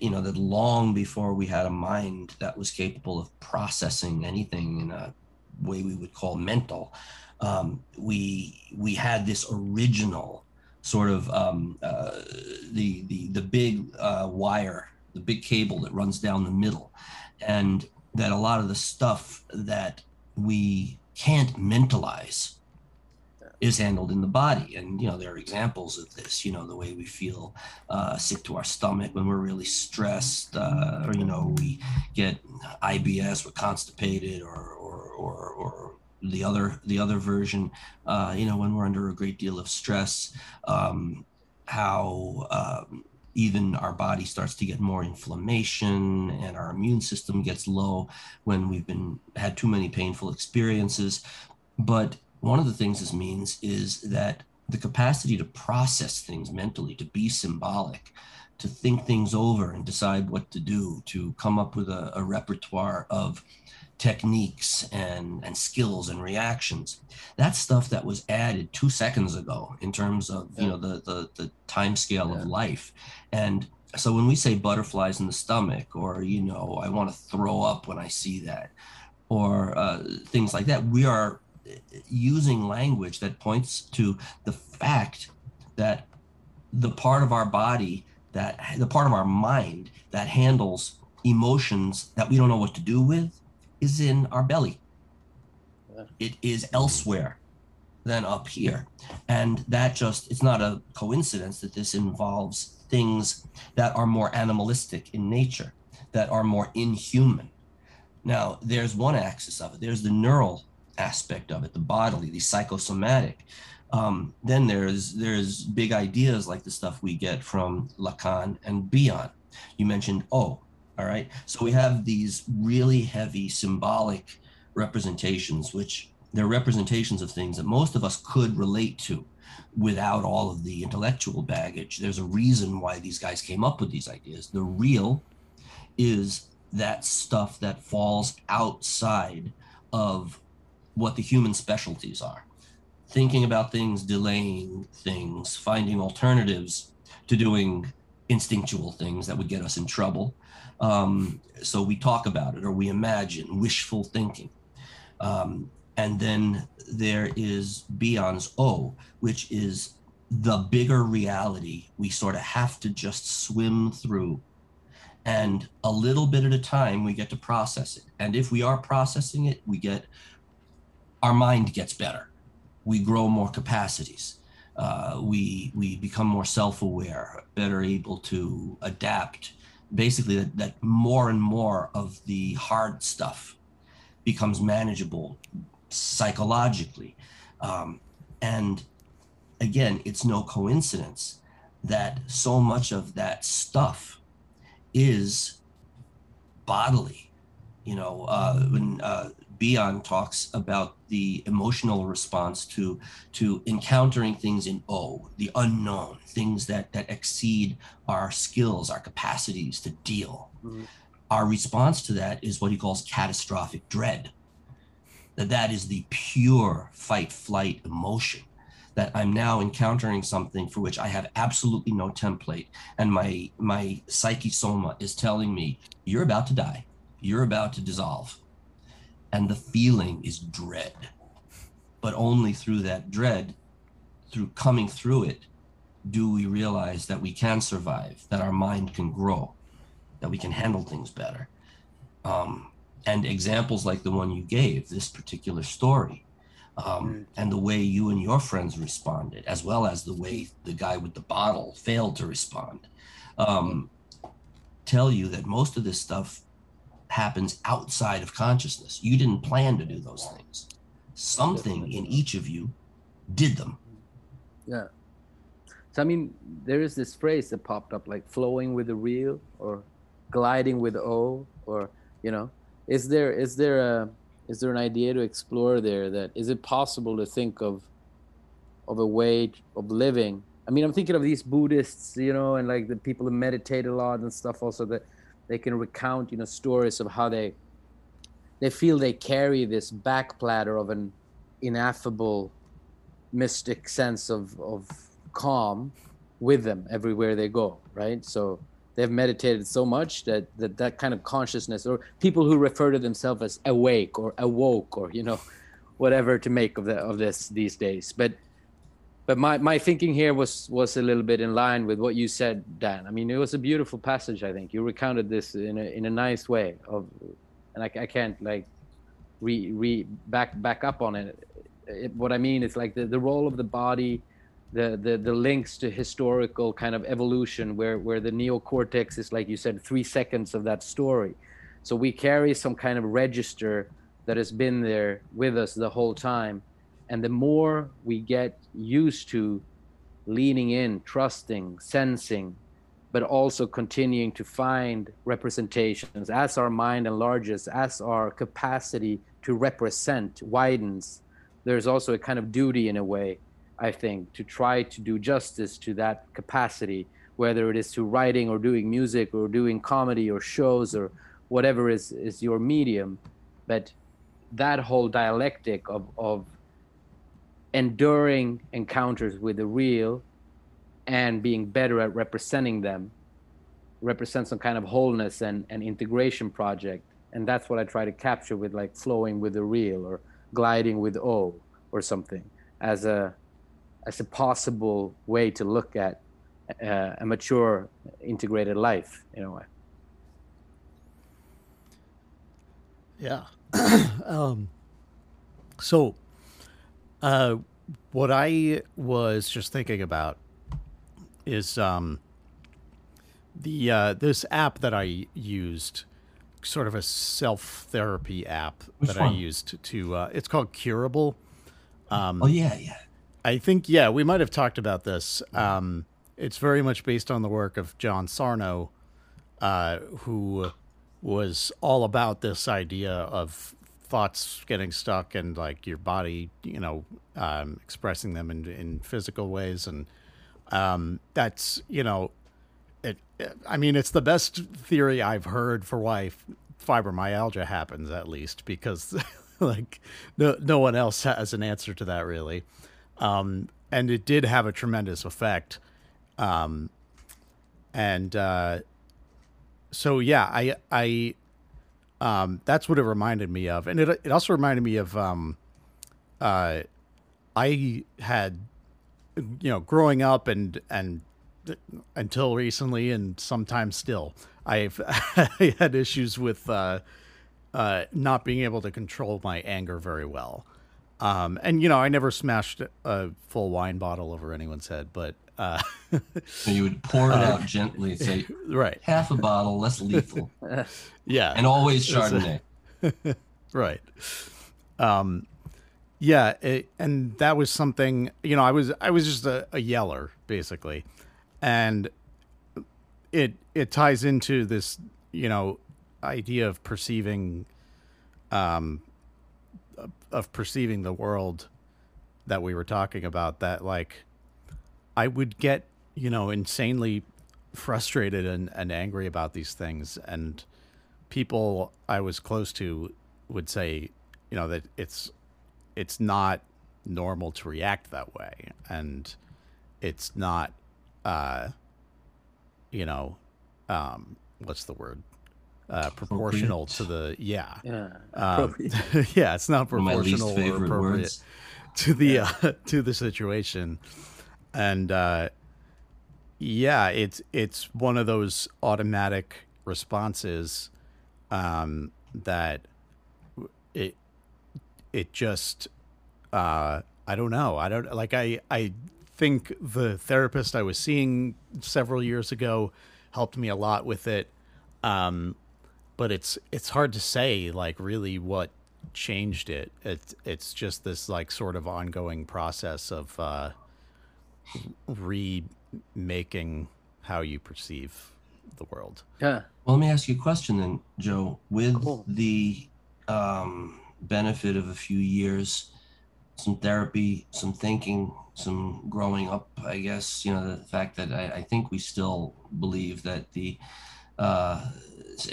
you know, that long before we had a mind that was capable of processing anything in a way we would call mental, um, we we had this original sort of um, uh, the the the big uh, wire, the big cable that runs down the middle, and that a lot of the stuff that we can't mentalize is handled in the body. And, you know, there are examples of this, you know, the way we feel uh, sick to our stomach when we're really stressed, uh, or, you know, we get I B S, we're constipated, or or or, or the other the other version, uh, you know, when we're under a great deal of stress, um, how um, even our body starts to get more inflammation and our immune system gets low when we've been had too many painful experiences. But one of the things this means is that the capacity to process things mentally, to be symbolic, to think things over and decide what to do, to come up with a, a repertoire of techniques and, and skills and reactions, that's stuff that was added two seconds ago in terms of, you yeah. know, the, the, the time scale yeah. of life. And so when we say butterflies in the stomach, or, you know, I want to throw up when I see that, or uh, things like that, we are using language that points to the fact that the part of our body, that the part of our mind that handles emotions that we don't know what to do with is in our belly. Yeah. It is elsewhere than up here. And that just, it's not a coincidence that this involves things that are more animalistic in nature, that are more inhuman. Now, there's one axis of it. There's the neural aspect of it, the bodily, the psychosomatic. Um, then there's there's big ideas like the stuff we get from Lacan and Bion. You mentioned oh, all right. So we have these really heavy symbolic representations, which they're representations of things that most of us could relate to without all of the intellectual baggage. There's a reason why these guys came up with these ideas. The real is that stuff that falls outside of what the human specialties are. Thinking about things, delaying things, finding alternatives to doing instinctual things that would get us in trouble. Um, so we talk about it, or we imagine wishful thinking. Um, and then there is Beyond's O, which is the bigger reality we sort of have to just swim through. And a little bit at a time, we get to process it. And if we are processing it, we get our mind gets better. We grow more capacities. Uh, we we become more self-aware, better able to adapt. Basically, that, that more and more of the hard stuff becomes manageable psychologically. Um, and again, it's no coincidence that so much of that stuff is bodily. You know, uh, when uh, Bion talks about the emotional response to to encountering things in O, the unknown, things that that exceed our skills, our capacities to deal. Mm-hmm. Our response to that is what he calls catastrophic dread. That that is the pure fight flight emotion, that I'm now encountering something for which I have absolutely no template. And my my psyche soma is telling me, you're about to die. You're about to dissolve. And the feeling is dread. But only through that dread, through coming through it, do we realize that we can survive, that our mind can grow, that we can handle things better. Um, and examples like the one you gave, this particular story, um, and the way you and your friends responded, as well as the way the guy with the bottle failed to respond, um, tell you that most of this stuff happens outside of consciousness. You didn't plan to do those things. Something in each of you did them. Yeah. So, I mean, there is this phrase that popped up, like flowing with the real, or gliding with O, or, you know, is there is there a is there an idea to explore there? That is it possible to think of of a way of living? I mean, I'm thinking of these Buddhists, you know, and like the people who meditate a lot and stuff also, that they can recount, you know, stories of how they they feel they carry this back platter of an ineffable mystic sense of, of calm with them everywhere they go, right? So they've meditated so much that, that that kind of consciousness, or people who refer to themselves as awake or awoke, or, you know, whatever to make of the of this these days. But but my, my thinking here was was a little bit in line with what you said, Dan. I mean, it was a beautiful passage, I think. You recounted this in a in a nice way of, and I, I can't like re re back back up on it. It what I mean is like the, the role of the body, the the the links to historical kind of evolution, where where the neocortex is, like you said, three seconds of that story. So we carry some kind of register that has been there with us the whole time. And the more we get used to leaning in, trusting, sensing, but also continuing to find representations as our mind enlarges, as our capacity to represent widens, there's also a kind of duty, in a way, I think, to try to do justice to that capacity, whether it is through writing or doing music or doing comedy or shows or whatever is, is your medium. But that whole dialectic of, of enduring encounters with the real and being better at representing them represents some kind of wholeness and, and integration project. And that's what I try to capture with, like, flowing with the real or gliding with O or something, as a as a possible way to look at uh, a mature, integrated life, in a way. Yeah. um, so uh, what I was just thinking about is um, the uh, this app that I used, sort of a self-therapy app. Which that one? I used to, uh, it's called Curable. Um, oh, yeah, yeah. I think, yeah, we might have talked about this. Um, it's very much based on the work of John Sarno, uh, who was all about this idea of thoughts getting stuck and, like, your body, you know, um, expressing them in, in physical ways. And um, that's, you know, it, it, I mean, it's the best theory I've heard for why fibromyalgia happens, at least, because, like, no, no one else has an answer to that, really. Um, and it did have a tremendous effect. Um, and, uh, so yeah, I, I, um, that's what it reminded me of. And it, it also reminded me of, um, uh, I had, you know, growing up and, and until recently, and sometimes still, I've I had issues with, uh, uh, not being able to control my anger very well. Um, and, you know, I never smashed a full wine bottle over anyone's head, but... Uh, so you would pour it uh, out gently and say, right. half a bottle, less lethal. Yeah. And always Chardonnay. Right. Um, yeah, it, and that was something, you know, I was I was just a, a yeller, basically. And it it ties into this, you know, idea of perceiving... Um, of perceiving the world that we were talking about, that like I would get, you know, insanely frustrated and, and angry about these things. And people I was close to would say, you know, that it's, it's not normal to react that way. And it's not, uh, you know, um, what's the word? Uh, proportional to the, yeah. Yeah. Um, yeah. It's not proportional or appropriate words. to the, yeah. uh, to the situation. And, uh, yeah, it's, it's one of those automatic responses, um, that it, it just, uh, I don't know. I don't like, I, I think the therapist I was seeing several years ago helped me a lot with it. Um, But it's it's hard to say, like, really what changed it. It's, it's just this, like, sort of ongoing process of uh, remaking how you perceive the world. Yeah. Well, let me ask you a question then, Joe. With cool. the um, benefit of a few years, some therapy, some thinking, some growing up, I guess, you know, the fact that I, I think we still believe that the... Uh,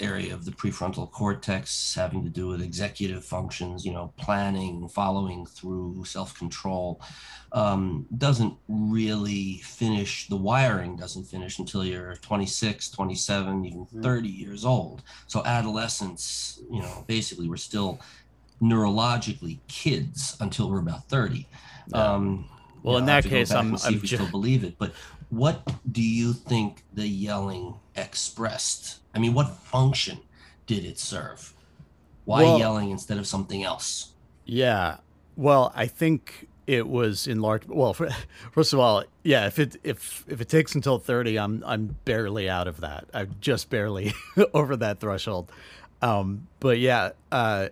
area of the prefrontal cortex having to do with executive functions, you know, planning, following through, self-control, um, doesn't really finish, the wiring doesn't finish until you're twenty-six, twenty-seven, even thirty years old. So adolescence, you know, basically we're still neurologically kids until we're about thirty. Um, well, you know, in that case, I'm, I'm just... still believe it, but what do you think the yelling expressed? I mean, what function did it serve? Why well, yelling instead of something else? Yeah. Well, I think it was in large. Well, for, first of all, yeah. If it if if it takes until thirty, I'm I'm barely out of that. I'm just barely over that threshold. Um, but yeah, uh,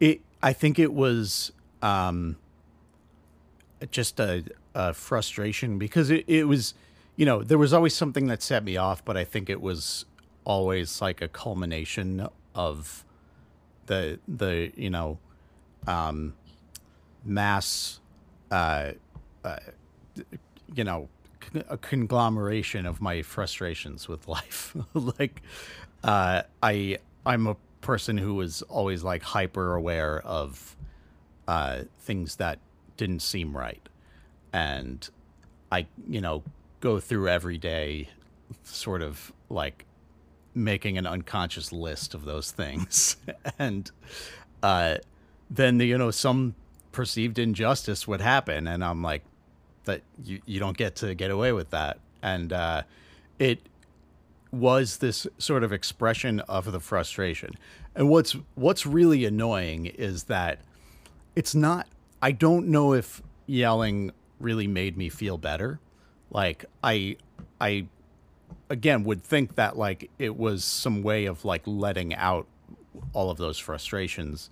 it. I think it was um, just a, a frustration because it, it was, you know, there was always something that set me off, but I think it was always like a culmination of the the you know um mass uh, uh you know con- a conglomeration of my frustrations with life. Like uh I I'm a person who was always like hyper aware of uh things that didn't seem right, and I you know go through every day sort of like making an unconscious list of those things. And uh, then, the, you know, some perceived injustice would happen. And I'm like, that you, you don't get to get away with that. And uh, it was this sort of expression of the frustration. And what's, what's really annoying is that it's not, I don't know if yelling really made me feel better. Like I, I, again, would think that like it was some way of like letting out all of those frustrations,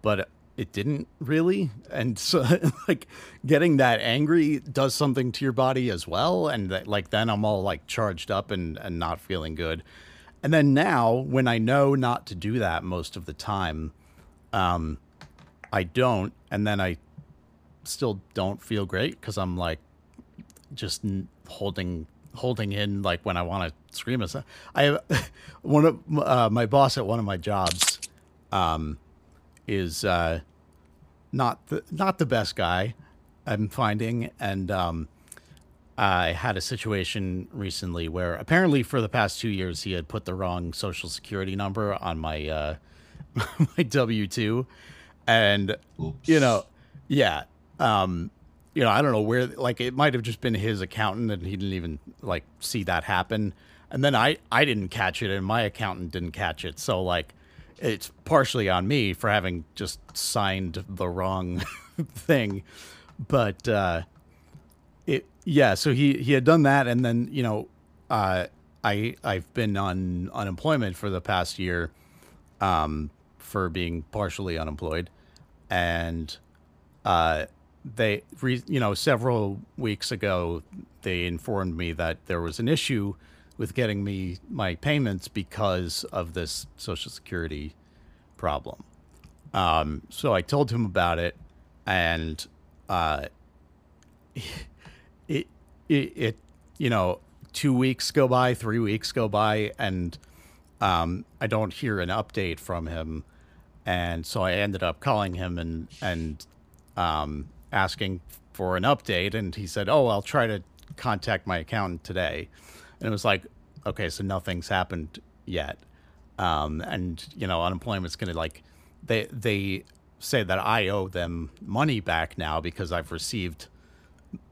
but it didn't really. And so like getting that angry does something to your body as well. And that, like, then I'm all like charged up and, and not feeling good. And then now when I know not to do that most of the time, um, I don't. And then I still don't feel great because I'm like just holding holding in, like, when I want to scream at something. I have one of uh, my boss at one of my jobs um, is uh, not the, not the best guy, I'm finding. And um, I had a situation recently where apparently for the past two years, he had put the wrong social security number on my, uh, my W two. And, oops. you know, yeah. Um, You know, I don't know where, like, it might have just been his accountant and he didn't even, like, see that happen. And then I, I didn't catch it and my accountant didn't catch it. So, like, it's partially on me for having just signed the wrong thing. But, uh, it yeah, so he, he had done that. And then, you know, uh, I, I've been on unemployment for the past year um, for being partially unemployed. And, uh They, you know, several weeks ago, they informed me that there was an issue with getting me my payments because of this Social Security problem. Um, so I told him about it, and uh, it, it, it, you know, two weeks go by, three weeks go by, and um, I don't hear an update from him. And so I ended up calling him and, and um, asking for an update. And he said, oh, I'll try to contact my accountant today. And it was like, okay, so nothing's happened yet. Um, and, you know, unemployment's going to like, they, they say that I owe them money back now because I've received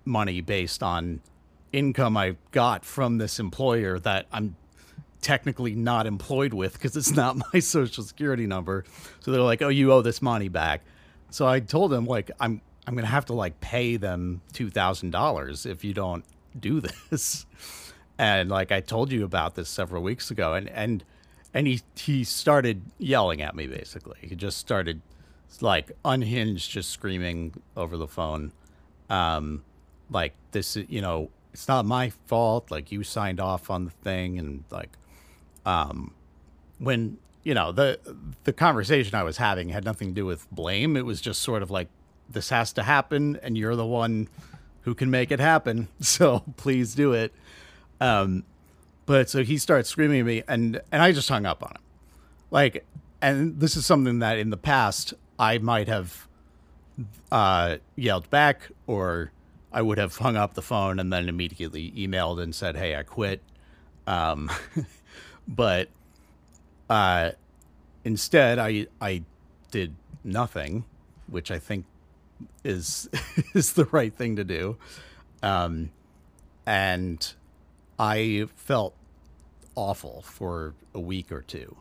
money based on income I got from this employer that I'm technically not employed with because it's not my social security number. So they're like, oh, you owe this money back. So I told them, like, I'm, I'm going to have to like pay them two thousand dollars if you don't do this. And like, I told you about this several weeks ago, and, and, and he, he started yelling at me, basically. He just started like unhinged, just screaming over the phone. Um, like this, you know, it's not my fault. Like you signed off on the thing. And like, um, when, you know, the, the conversation I was having had nothing to do with blame. It was just sort of like, this has to happen, and you're the one who can make it happen. So please do it. Um, but so he starts screaming at me, and, and I just hung up on him. Like, and this is something that in the past I might have, uh, yelled back, or I would have hung up the phone and then immediately emailed and said, hey, I quit. Um, but, uh, instead I, I did nothing, which I think is, is the right thing to do. Um, and, I felt awful for a week or two.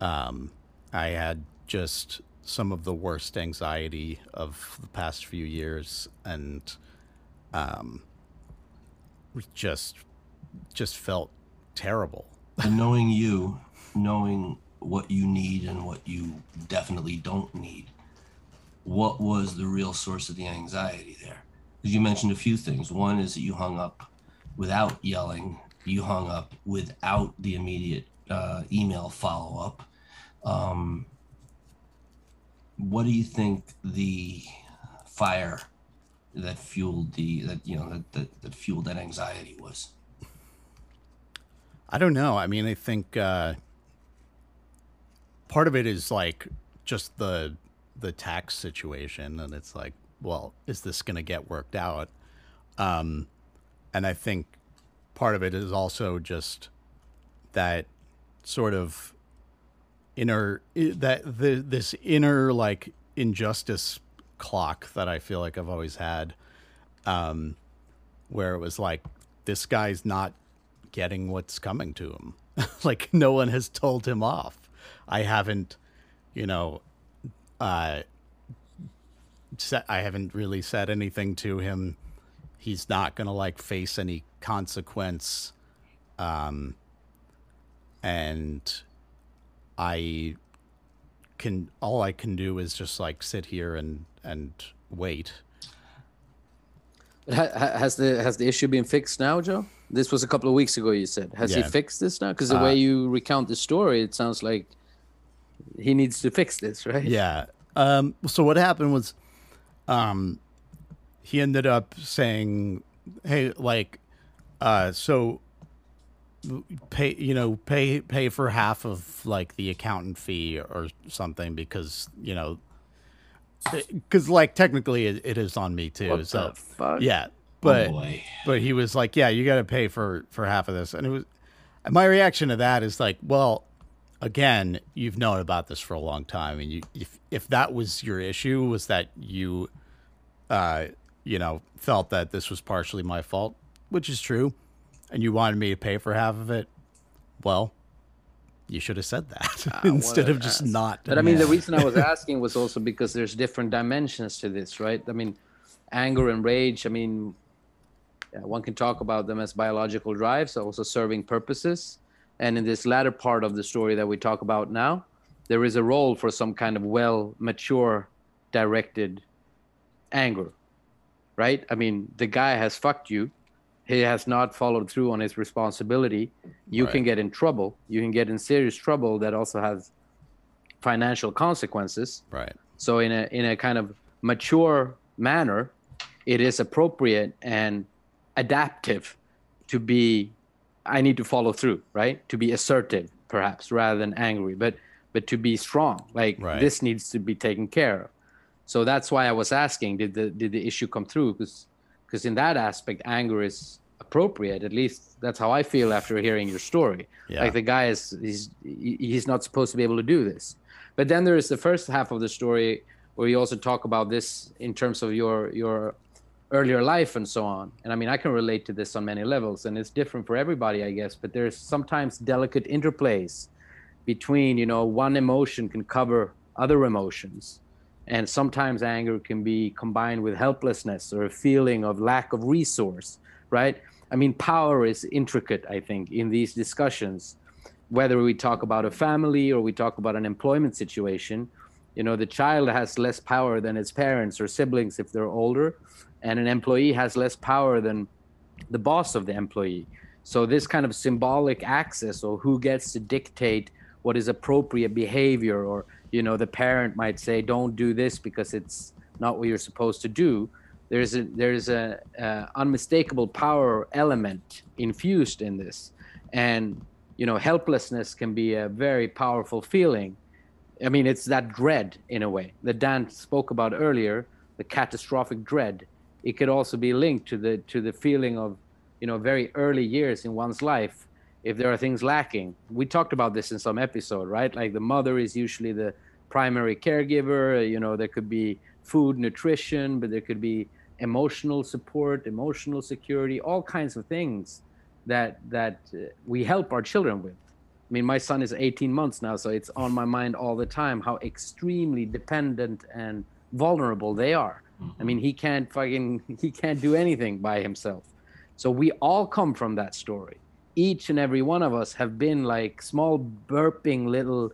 Um, I had just some of the worst anxiety of the past few years, and um, just just felt terrible. And knowing you, knowing what you need and what you definitely don't need, what was the real source of the anxiety there? Because you mentioned a few things. One is that you hung up without yelling, you hung up without the immediate uh, email follow-up. Um, what do you think the fire that fueled the that you know that, that that fueled that anxiety was? I don't know. I mean, I think uh, part of it is like just the the tax situation, and it's like, well, is this going to get worked out? Um, And I think part of it is also just that sort of inner, that the, this inner like injustice clock that I feel like I've always had, um, where it was like, this guy's not getting what's coming to him. Like no one has told him off. I haven't, you know, uh, I haven't really said anything to him. He's not going to like face any consequence. Um, and I can, all I can do is just like sit here and, and wait. Has the, has the issue been fixed now, Joe? This was a couple of weeks ago, you said. Has yeah. he fixed this now? Because the uh, way you recount the story, it sounds like he needs to fix this, right? Yeah. Um, so what happened was, um, he ended up saying, hey, like, uh, so pay, you know, pay, pay for half of like the accountant fee or something, because, you know, because like technically it, it is on me too. What so the fuck? Yeah. But, oh but he was like, yeah, you got to pay for, for half of this. And it was, and my reaction to that is like, well, again, you've known about this for a long time. And you, if, if that was your issue, was that you, uh, you know, felt that this was partially my fault, which is true, and you wanted me to pay for half of it, well, you should have said that ah, instead of just ass. not. But I mean, the reason I was asking was also because there's different dimensions to this, right? I mean, anger and rage, I mean, yeah, one can talk about them as biological drives, also serving purposes. And in this latter part of the story that we talk about now, there is a role for some kind of well, mature, directed anger. Right? I mean, the guy has fucked you. He has not followed through on his responsibility. You right. can get in trouble. You can get in serious trouble that also has financial consequences. Right. So in a in a kind of mature manner, it is appropriate and adaptive to be, I need to follow through, right? To be assertive, perhaps, rather than angry, but but to be strong, like right. This needs to be taken care of. So that's why I was asking, did the did the issue come through? Because because in that aspect, anger is appropriate. At least that's how I feel after hearing your story. Yeah. Like the guy is he's he's not supposed to be able to do this. But then there is the first half of the story where you also talk about this in terms of your your earlier life and so on. And I mean, I can relate to this on many levels, and it's different for everybody, I guess, but there's sometimes delicate interplays between, you know, one emotion can cover other emotions. And sometimes anger can be combined with helplessness or a feeling of lack of resource, right? I mean, power is intricate, I think, in these discussions, whether we talk about a family or we talk about an employment situation. You know, the child has less power than its parents or siblings if they're older, and an employee has less power than the boss of the employee. So this kind of symbolic axis, or who gets to dictate what is appropriate behavior, or, you know, the parent might say, don't do this because it's not what you're supposed to do. There's a, there's a, a unmistakable power element infused in this. And, you know, helplessness can be a very powerful feeling. I mean, it's that dread, in a way, that Dan spoke about earlier, the catastrophic dread. It could also be linked to the to the feeling of, you know, very early years in one's life, if there are things lacking. We talked about this in some episode, right? Like the mother is usually the primary caregiver. You know, there could be food, nutrition, but there could be emotional support, emotional security, all kinds of things that that we help our children with. I mean, my son is eighteen months now, so it's on my mind all the time how extremely dependent and vulnerable they are. Mm-hmm. I mean, he can't fucking, he can't do anything by himself. So we all come from that story. Each and every one of us have been like small burping little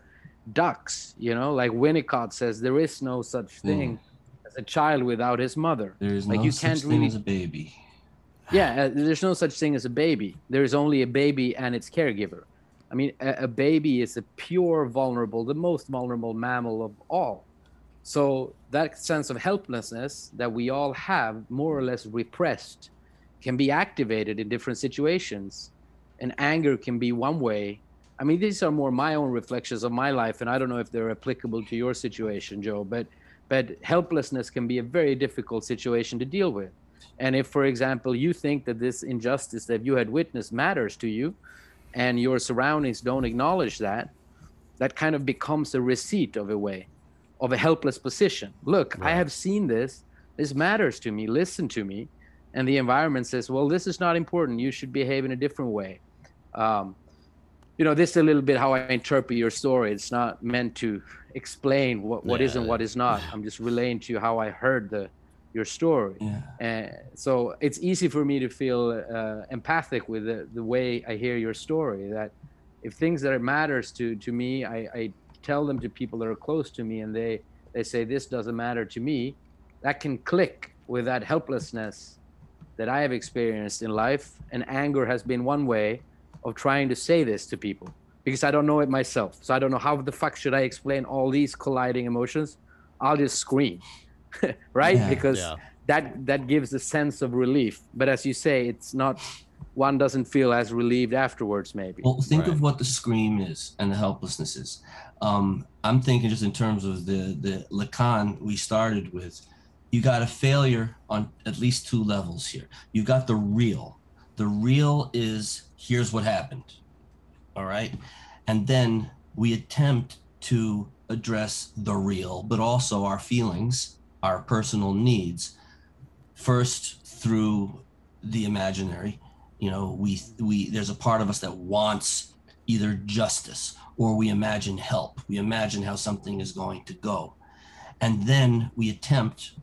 ducks, you know, like Winnicott says, there is no such thing mm. as a child without his mother. There is like, no you such can't thing really... as a baby. Yeah, uh, there's no such thing as a baby. There is only a baby and its caregiver. I mean, a, a baby is a pure vulnerable, the most vulnerable mammal of all. So that sense of helplessness that we all have, more or less repressed, can be activated in different situations. And anger can be one way. I mean, these are more my own reflections of my life, and I don't know if they're applicable to your situation, Joe, but, but helplessness can be a very difficult situation to deal with. And if, for example, you think that this injustice that you had witnessed matters to you, and your surroundings don't acknowledge that, that kind of becomes a receipt of a way, of a helpless position. Look, right. I have seen this, this matters to me, listen to me. And the environment says, well, this is not important, you should behave in a different way. Um, you know, this is a little bit how I interpret your story. It's not meant to explain what, what yeah. is and what is not. I'm just relaying to you how I heard the your story. Yeah. And so it's easy for me to feel uh, empathic with the, the way I hear your story, that if things that matters to, to me, I, I tell them to people that are close to me, and they, they say, this doesn't matter to me, that can click with that helplessness that I have experienced in life. And anger has been one way of trying to say this to people, because I don't know it myself. So I don't know how the fuck should I explain all these colliding emotions. I'll just scream. Right? Yeah, because yeah. that that gives a sense of relief. But as you say, it's not, one doesn't feel as relieved afterwards, maybe. Well, think right. of what the scream is and the helplessness is. Um, I'm thinking just in terms of the, the Lacan we started with, you got a failure on at least two levels here. You got the real. The real is, here's what happened, all right? And then we attempt to address the real, but also our feelings, our personal needs, first through the imaginary. You know, we we there's a part of us that wants either justice, or we imagine help. We imagine how something is going to go. And then we attempt,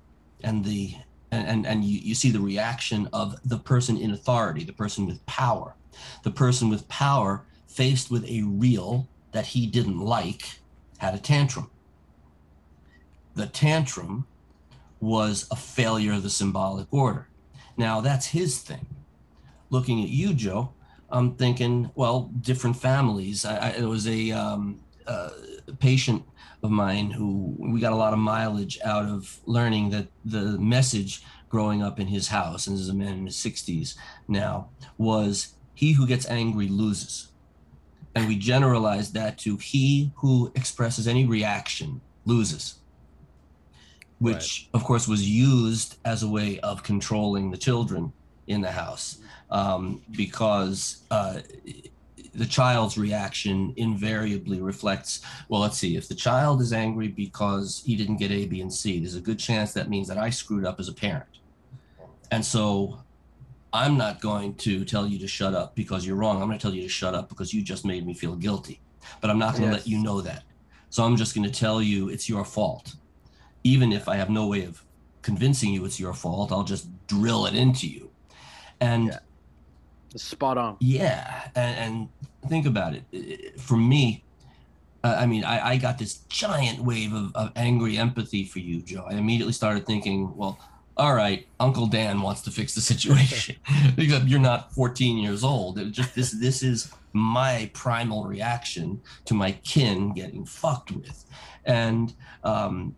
and the and, and, and you, you see the reaction of the person in authority, the person with power. The person with power, faced with a real that he didn't like, had a tantrum. The tantrum was a failure of the symbolic order. Now that's his thing. Looking at you, Joe, I'm thinking, well, different families. I, I, it was a, um, uh, patient of mine who we got a lot of mileage out of learning that the message growing up in his house, and this is a man in his sixties now, was he who gets angry loses. And we generalized that to he who expresses any reaction loses, which right. of course was used as a way of controlling the children in the house, um, because uh, the child's reaction invariably reflects, well, let's see, if the child is angry because he didn't get A, B, and C, there's a good chance that means that I screwed up as a parent. And so I'm not going to tell you to shut up because you're wrong. I'm going to tell you to shut up because you just made me feel guilty, but I'm not going to yes. let you know that. So I'm just going to tell you it's your fault. Even if I have no way of convincing you it's your fault, I'll just drill it into you. And yeah. spot on. Yeah. And, and think about it. For me, uh, I mean, I, I got this giant wave of, of angry empathy for you, Joe. I immediately started thinking, well, all right, Uncle Dan wants to fix the situation. Except you're not fourteen years old. It just this this is my primal reaction to my kin getting fucked with. And um,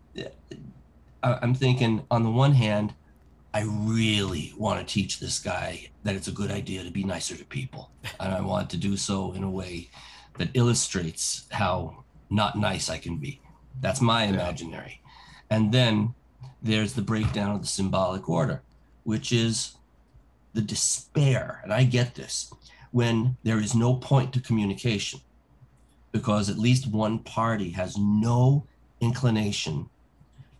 I, I'm thinking, on the one hand, I really want to teach this guy that it's a good idea to be nicer to people. And I want to do so in a way that illustrates how not nice I can be. That's my imaginary. And then there's the breakdown of the symbolic order, which is the despair. And I get this when there is no point to communication, because at least one party has no inclination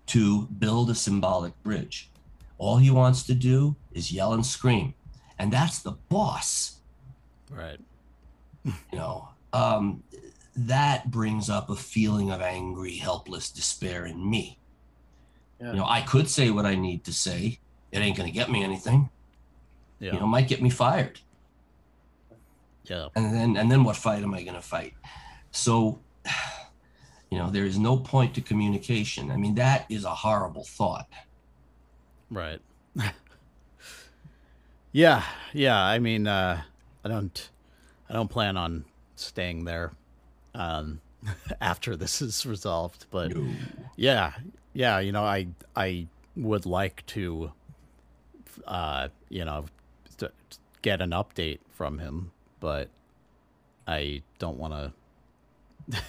to build a symbolic bridge. All he wants to do is yell and scream. And that's the boss. Right. You know, um, that brings up a feeling of angry, helpless despair in me. Yeah. You know, I could say what I need to say. It ain't going to get me anything. Yeah. You know, it might get me fired. Yeah. And then, and then what fight am I going to fight? So, you know, there is no point to communication. I mean, that is a horrible thought. Right. yeah. Yeah. I mean, uh, I don't, I don't plan on staying there, um, after this is resolved, but no. yeah, yeah. You know, I, I would like to, uh, you know, st- get an update from him, but I don't want to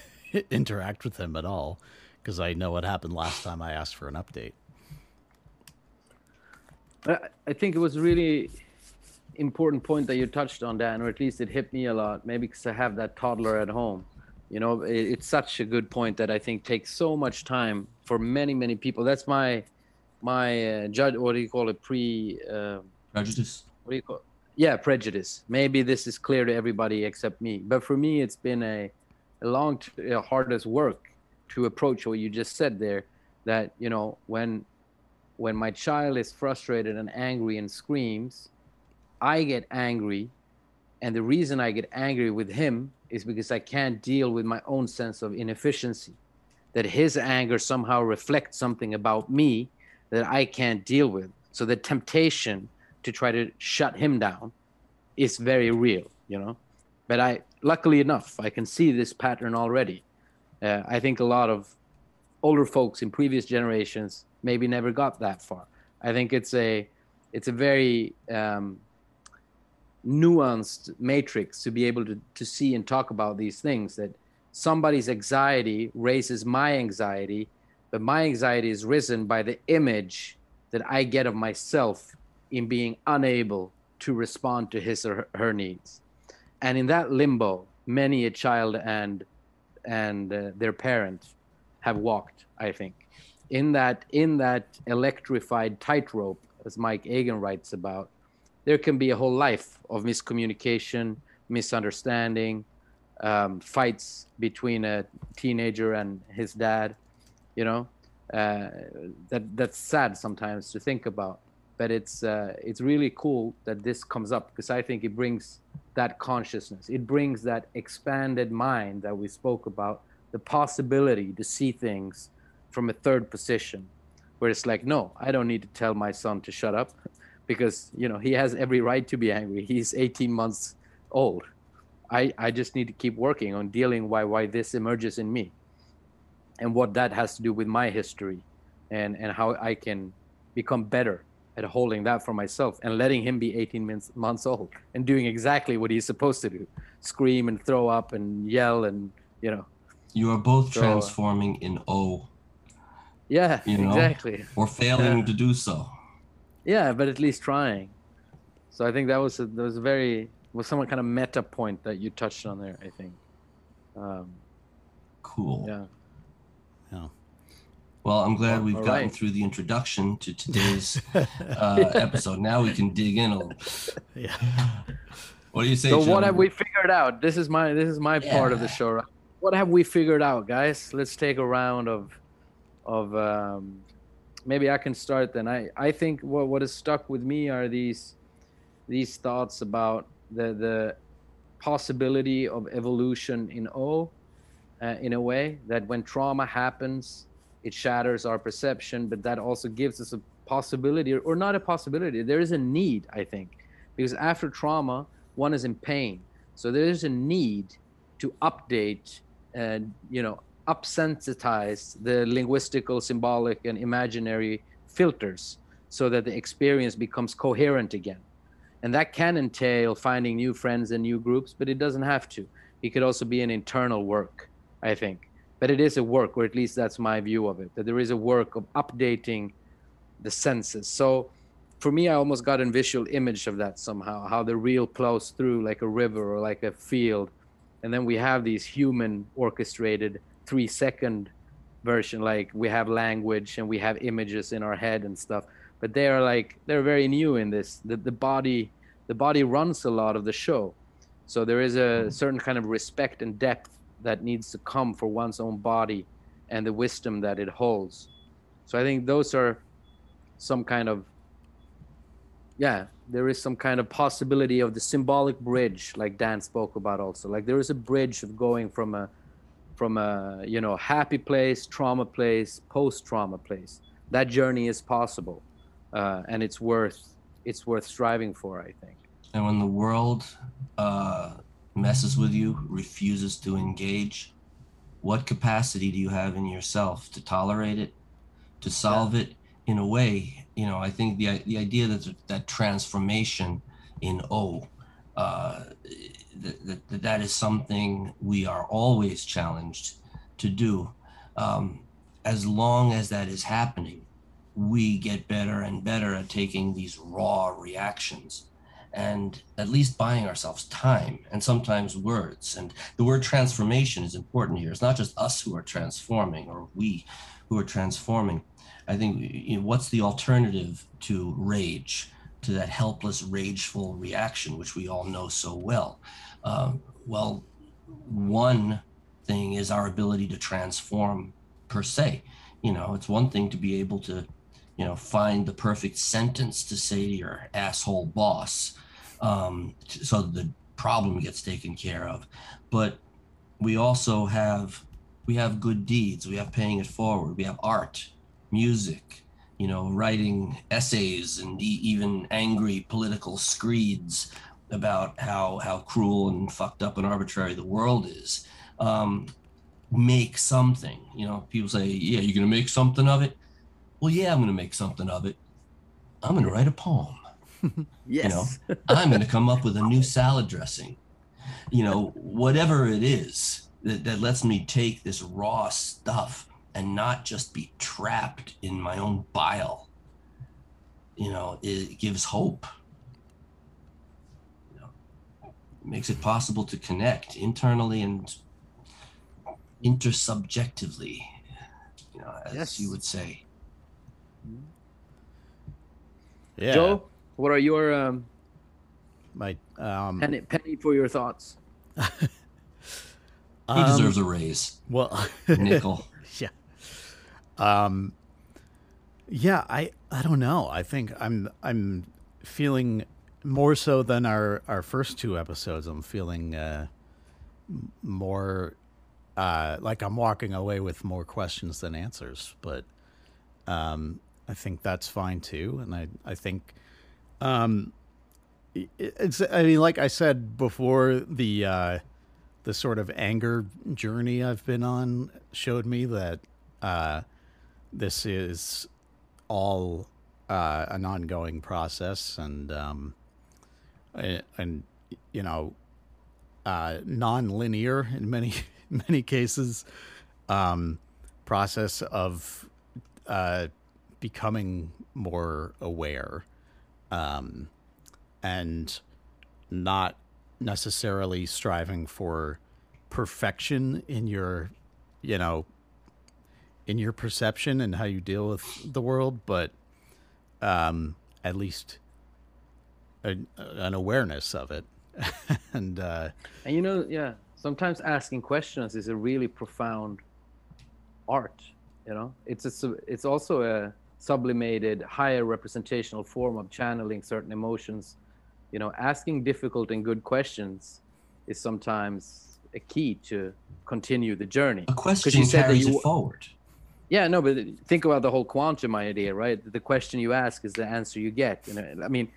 interact with him at all, 'cause I know what happened last time I asked for an update. I think it was a really important point that you touched on, Dan, or at least it hit me a lot, maybe because I have that toddler at home. You know, it, it's such a good point that I think takes so much time for many, many people. That's my, my uh, judge, what do you call it, pre... Uh, prejudice. What do you call it? Yeah, prejudice. Maybe this is clear to everybody except me. But for me, it's been a, a long, t- hardest work to approach what you just said there, that, you know, when... when my child is frustrated and angry and screams, I get angry. And the reason I get angry with him is because I can't deal with my own sense of inefficiency, that his anger somehow reflects something about me that I can't deal with. So the temptation to try to shut him down is very real, you know, but I, luckily enough, I can see this pattern already. Uh, I think a lot of older folks in previous generations maybe never got that far. I think it's a it's a very um, nuanced matrix to be able to, to see and talk about these things, that somebody's anxiety raises my anxiety, but my anxiety is risen by the image that I get of myself in being unable to respond to his or her needs. And in that limbo, many a child and, and uh, their parents have walked, I think. In that in that electrified tightrope, as Mike Agan writes about, there can be a whole life of miscommunication, misunderstanding, um, fights between a teenager and his dad. You know, uh, that that's sad sometimes to think about, but it's uh, it's really cool that this comes up, because I think it brings that consciousness, it brings that expanded mind that we spoke about, the possibility to see things from a third position, where it's like, no, I don't need to tell my son to shut up, because, you know, he has every right to be angry. He's eighteen months old, I, I just need to keep working on dealing why why this emerges in me and what that has to do with my history and, and how I can become better at holding that for myself and letting him be eighteen months old and doing exactly what he's supposed to do, scream and throw up and yell and, you know. You are both so, transforming in O. Yeah, you know, exactly. Or failing yeah. to do so. Yeah, but at least trying. So I think that was a, that was a very, was some kind of meta point that you touched on there, I think. Um, cool. Yeah. Yeah. Well, I'm glad we've All gotten right. through the introduction to today's uh, episode. Now we can dig in a little. Yeah. What do you say, So John? What have we figured out? This is my this is my yeah. part of the show. Right? What have we figured out, guys? Let's take a round of of um, maybe I can start then. I, I think what what has stuck with me are these these thoughts about the the possibility of evolution in O, uh, in a way that when trauma happens, it shatters our perception, but that also gives us a possibility, or, or not a possibility. There is a need, I think, because after trauma, one is in pain. So there is a need to update and, you know, upsensitize the linguistical, symbolic, and imaginary filters so that the experience becomes coherent again. And that can entail finding new friends and new groups, but it doesn't have to. It could also be an internal work, I think. But it is a work, or at least that's my view of it, that there is a work of updating the senses. So for me, I almost got a visual image of that somehow, how the reel plows through like a river or like a field. And then we have these human orchestrated three second version, like we have language and we have images in our head and stuff. But they are like, they're very new in this, the, the body, the body runs a lot of the show. So there is a certain kind of respect and depth that needs to come for one's own body and the wisdom that it holds. So I think those are some kind of, yeah, there is some kind of possibility of the symbolic bridge, like Dan spoke about also. Like there is a bridge of going from a, from a, you know, happy place, trauma place, post-trauma place. That journey is possible, uh, and it's worth, it's worth striving for, I think. And when the world, uh, messes with you, refuses to engage, what capacity do you have in yourself to tolerate it, to solve yeah. it in a way? You know, I think the the idea that that transformation in O, uh, that, that that is something we are always challenged to do. Um, as long as that is happening, we get better and better at taking these raw reactions and at least buying ourselves time and sometimes words. And the word transformation is important here. It's not just us who are transforming or we who are transforming. I think, you know, what's the alternative to rage, to that helpless, rageful reaction, which we all know so well? Um, well, one thing is our ability to transform per se. You know, it's one thing to be able to, you know, find the perfect sentence to say to your asshole boss, um, so the problem gets taken care of. But we also have, we have good deeds, we have paying it forward, we have art, music, you know, writing essays and e- even angry political screeds about how, how cruel and fucked up and arbitrary the world is. Um, make something, you know, people say, yeah, you're gonna make something of it? Well, yeah, I'm gonna make something of it. I'm gonna write a poem. Yes. You know, I'm gonna come up with a new salad dressing. You know, whatever it is that, that lets me take this raw stuff and not just be trapped in my own bile. You know, it gives hope. You know, it makes it possible to connect internally and intersubjectively, you know, as yes. you would say. Yeah. Joe, what are your um, my um, penny, penny for your thoughts? He um, deserves a raise. Well, nickel. Yeah. Um. Yeah. I. I don't know. I think I'm. I'm feeling more so than our, our first two episodes. I'm feeling uh, more uh, like I'm walking away with more questions than answers, but. Um, I think that's fine too. And I, I think, um, It's, I mean, like I said before, the uh, the sort of anger journey I've been on showed me that uh, this is all uh, an ongoing process, and um, and you know, uh, non-linear in many many cases, um, process of uh, becoming more aware. Um, and not necessarily striving for perfection in your, you know, in your perception and how you deal with the world, but um, at least a, an awareness of it. and, uh, and, you know, yeah, sometimes asking questions is a really profound art, you know. It's a, it's also a sublimated, higher representational form of channeling certain emotions. You know, asking difficult and good questions is sometimes a key to continue the journey. A question carries you, it forward. Yeah, no, but think about the whole quantum idea, right? The question you ask is the answer you get. You know, I mean,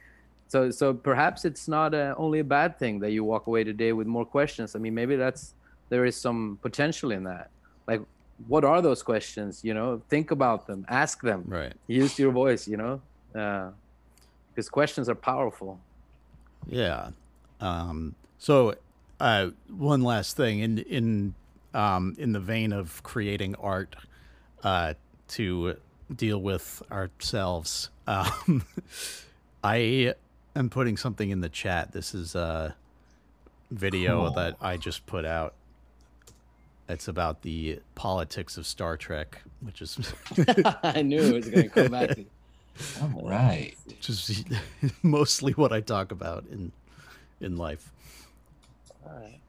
so so perhaps it's not a, only a bad thing that you walk away today with more questions. I mean, maybe that's there is some potential in that. Like, what are those questions? You know, think about them, ask them. Right. Use your voice. You know, uh, because questions are powerful. Yeah. Um, so uh, one last thing in in um, in the vein of creating art uh, to deal with ourselves, um, I am putting something in the chat. This is a video cool. that I just put out. It's about the politics of Star Trek, which is... I knew it was going to come back to you. All right. Which is mostly what I talk about in in life. All right.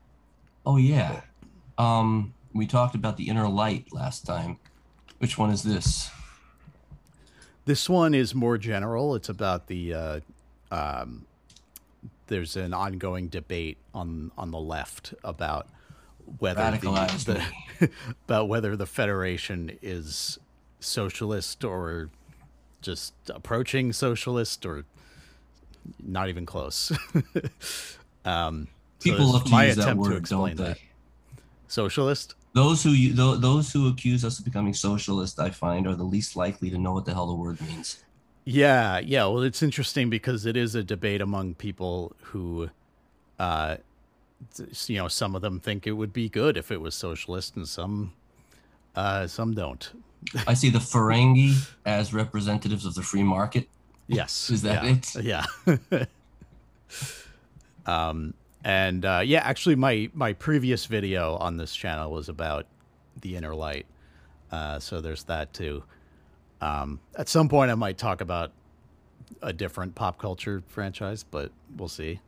Oh yeah. Um we talked about the inner light last time. Which one is this? This one is more general. It's about the uh um there's an ongoing debate on on the left about whether Radicalize the, the about whether the Federation is socialist or just approaching socialist or not even close. um, People so love to my use that word, to explain don't they? That. Socialist? Those who you, th those who accuse us of becoming socialist, I find, are the least likely to know what the hell the word means. Yeah, yeah. Well, it's interesting because it is a debate among people who, uh, you know, some of them think it would be good if it was socialist, and some, uh, some don't. I see the Ferengi as representatives of the free market. Yes. Is that yeah. it? Yeah. um, and uh, yeah, actually, my, my previous video on this channel was about the inner light. Uh, so there's that too. Um, at some point, I might talk about a different pop culture franchise, but we'll see.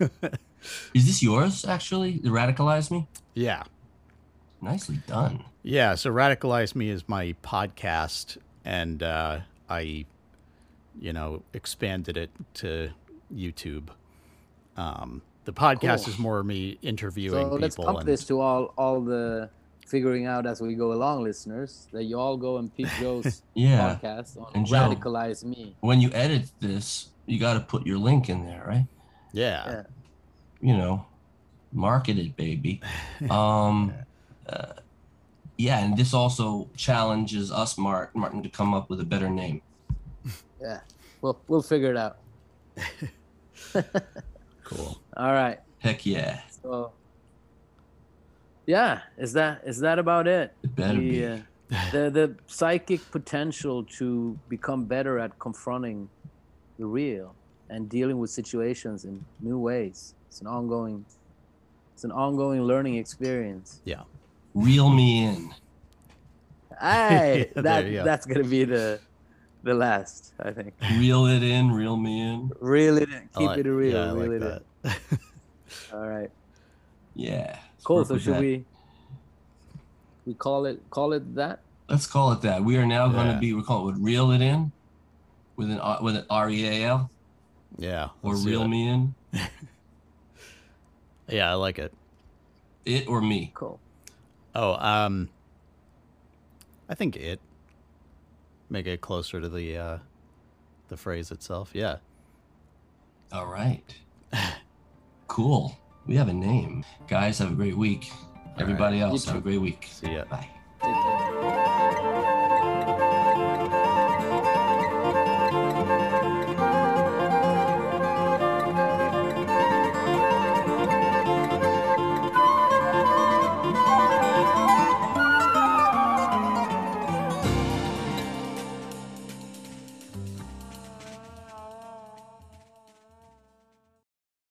Is this yours, actually? The Radicalize Me? Yeah. Nicely done. Yeah, so Radicalize Me is my podcast, and uh, I, you know, expanded it to YouTube. Um, the podcast cool. is more me interviewing so people. So let's pump and... this to all, all the figuring out as we go along listeners, that you all go and pick Joe's yeah. podcast on and Radicalize Joe, Me. When you edit this, you got to put your link in there, right? Yeah. yeah. You know, market it, baby. Um yeah. Uh, yeah, and this also challenges us, Mart, Martin, to come up with a better name. Yeah, we'll, we'll figure it out. Cool. All right. Heck yeah. So, yeah, is that is that about it? It better the, be. Uh, the, the psychic potential to become better at confronting the real and dealing with situations in new ways. It's an ongoing, it's an ongoing learning experience. Yeah. Reel me in. Hey, yeah, that, go. that's going to be the the last, I think. Reel it in, reel me in. Reel it in. Keep like, it real. Yeah, reel like it that. in. All right. Yeah. Cool. So should that. we we call it call it that? Let's call it that. We are now yeah. going to be, we're calling it Reel It In with an, with an R E A L. Yeah. Or Reel Me In. Yeah, I like it. It or me. Cool. Oh, um, I think it make it closer to the uh, the phrase itself. Yeah. All right. Cool. We have a name. Guys, have a great week. Everybody else, have a great week. See ya. Bye.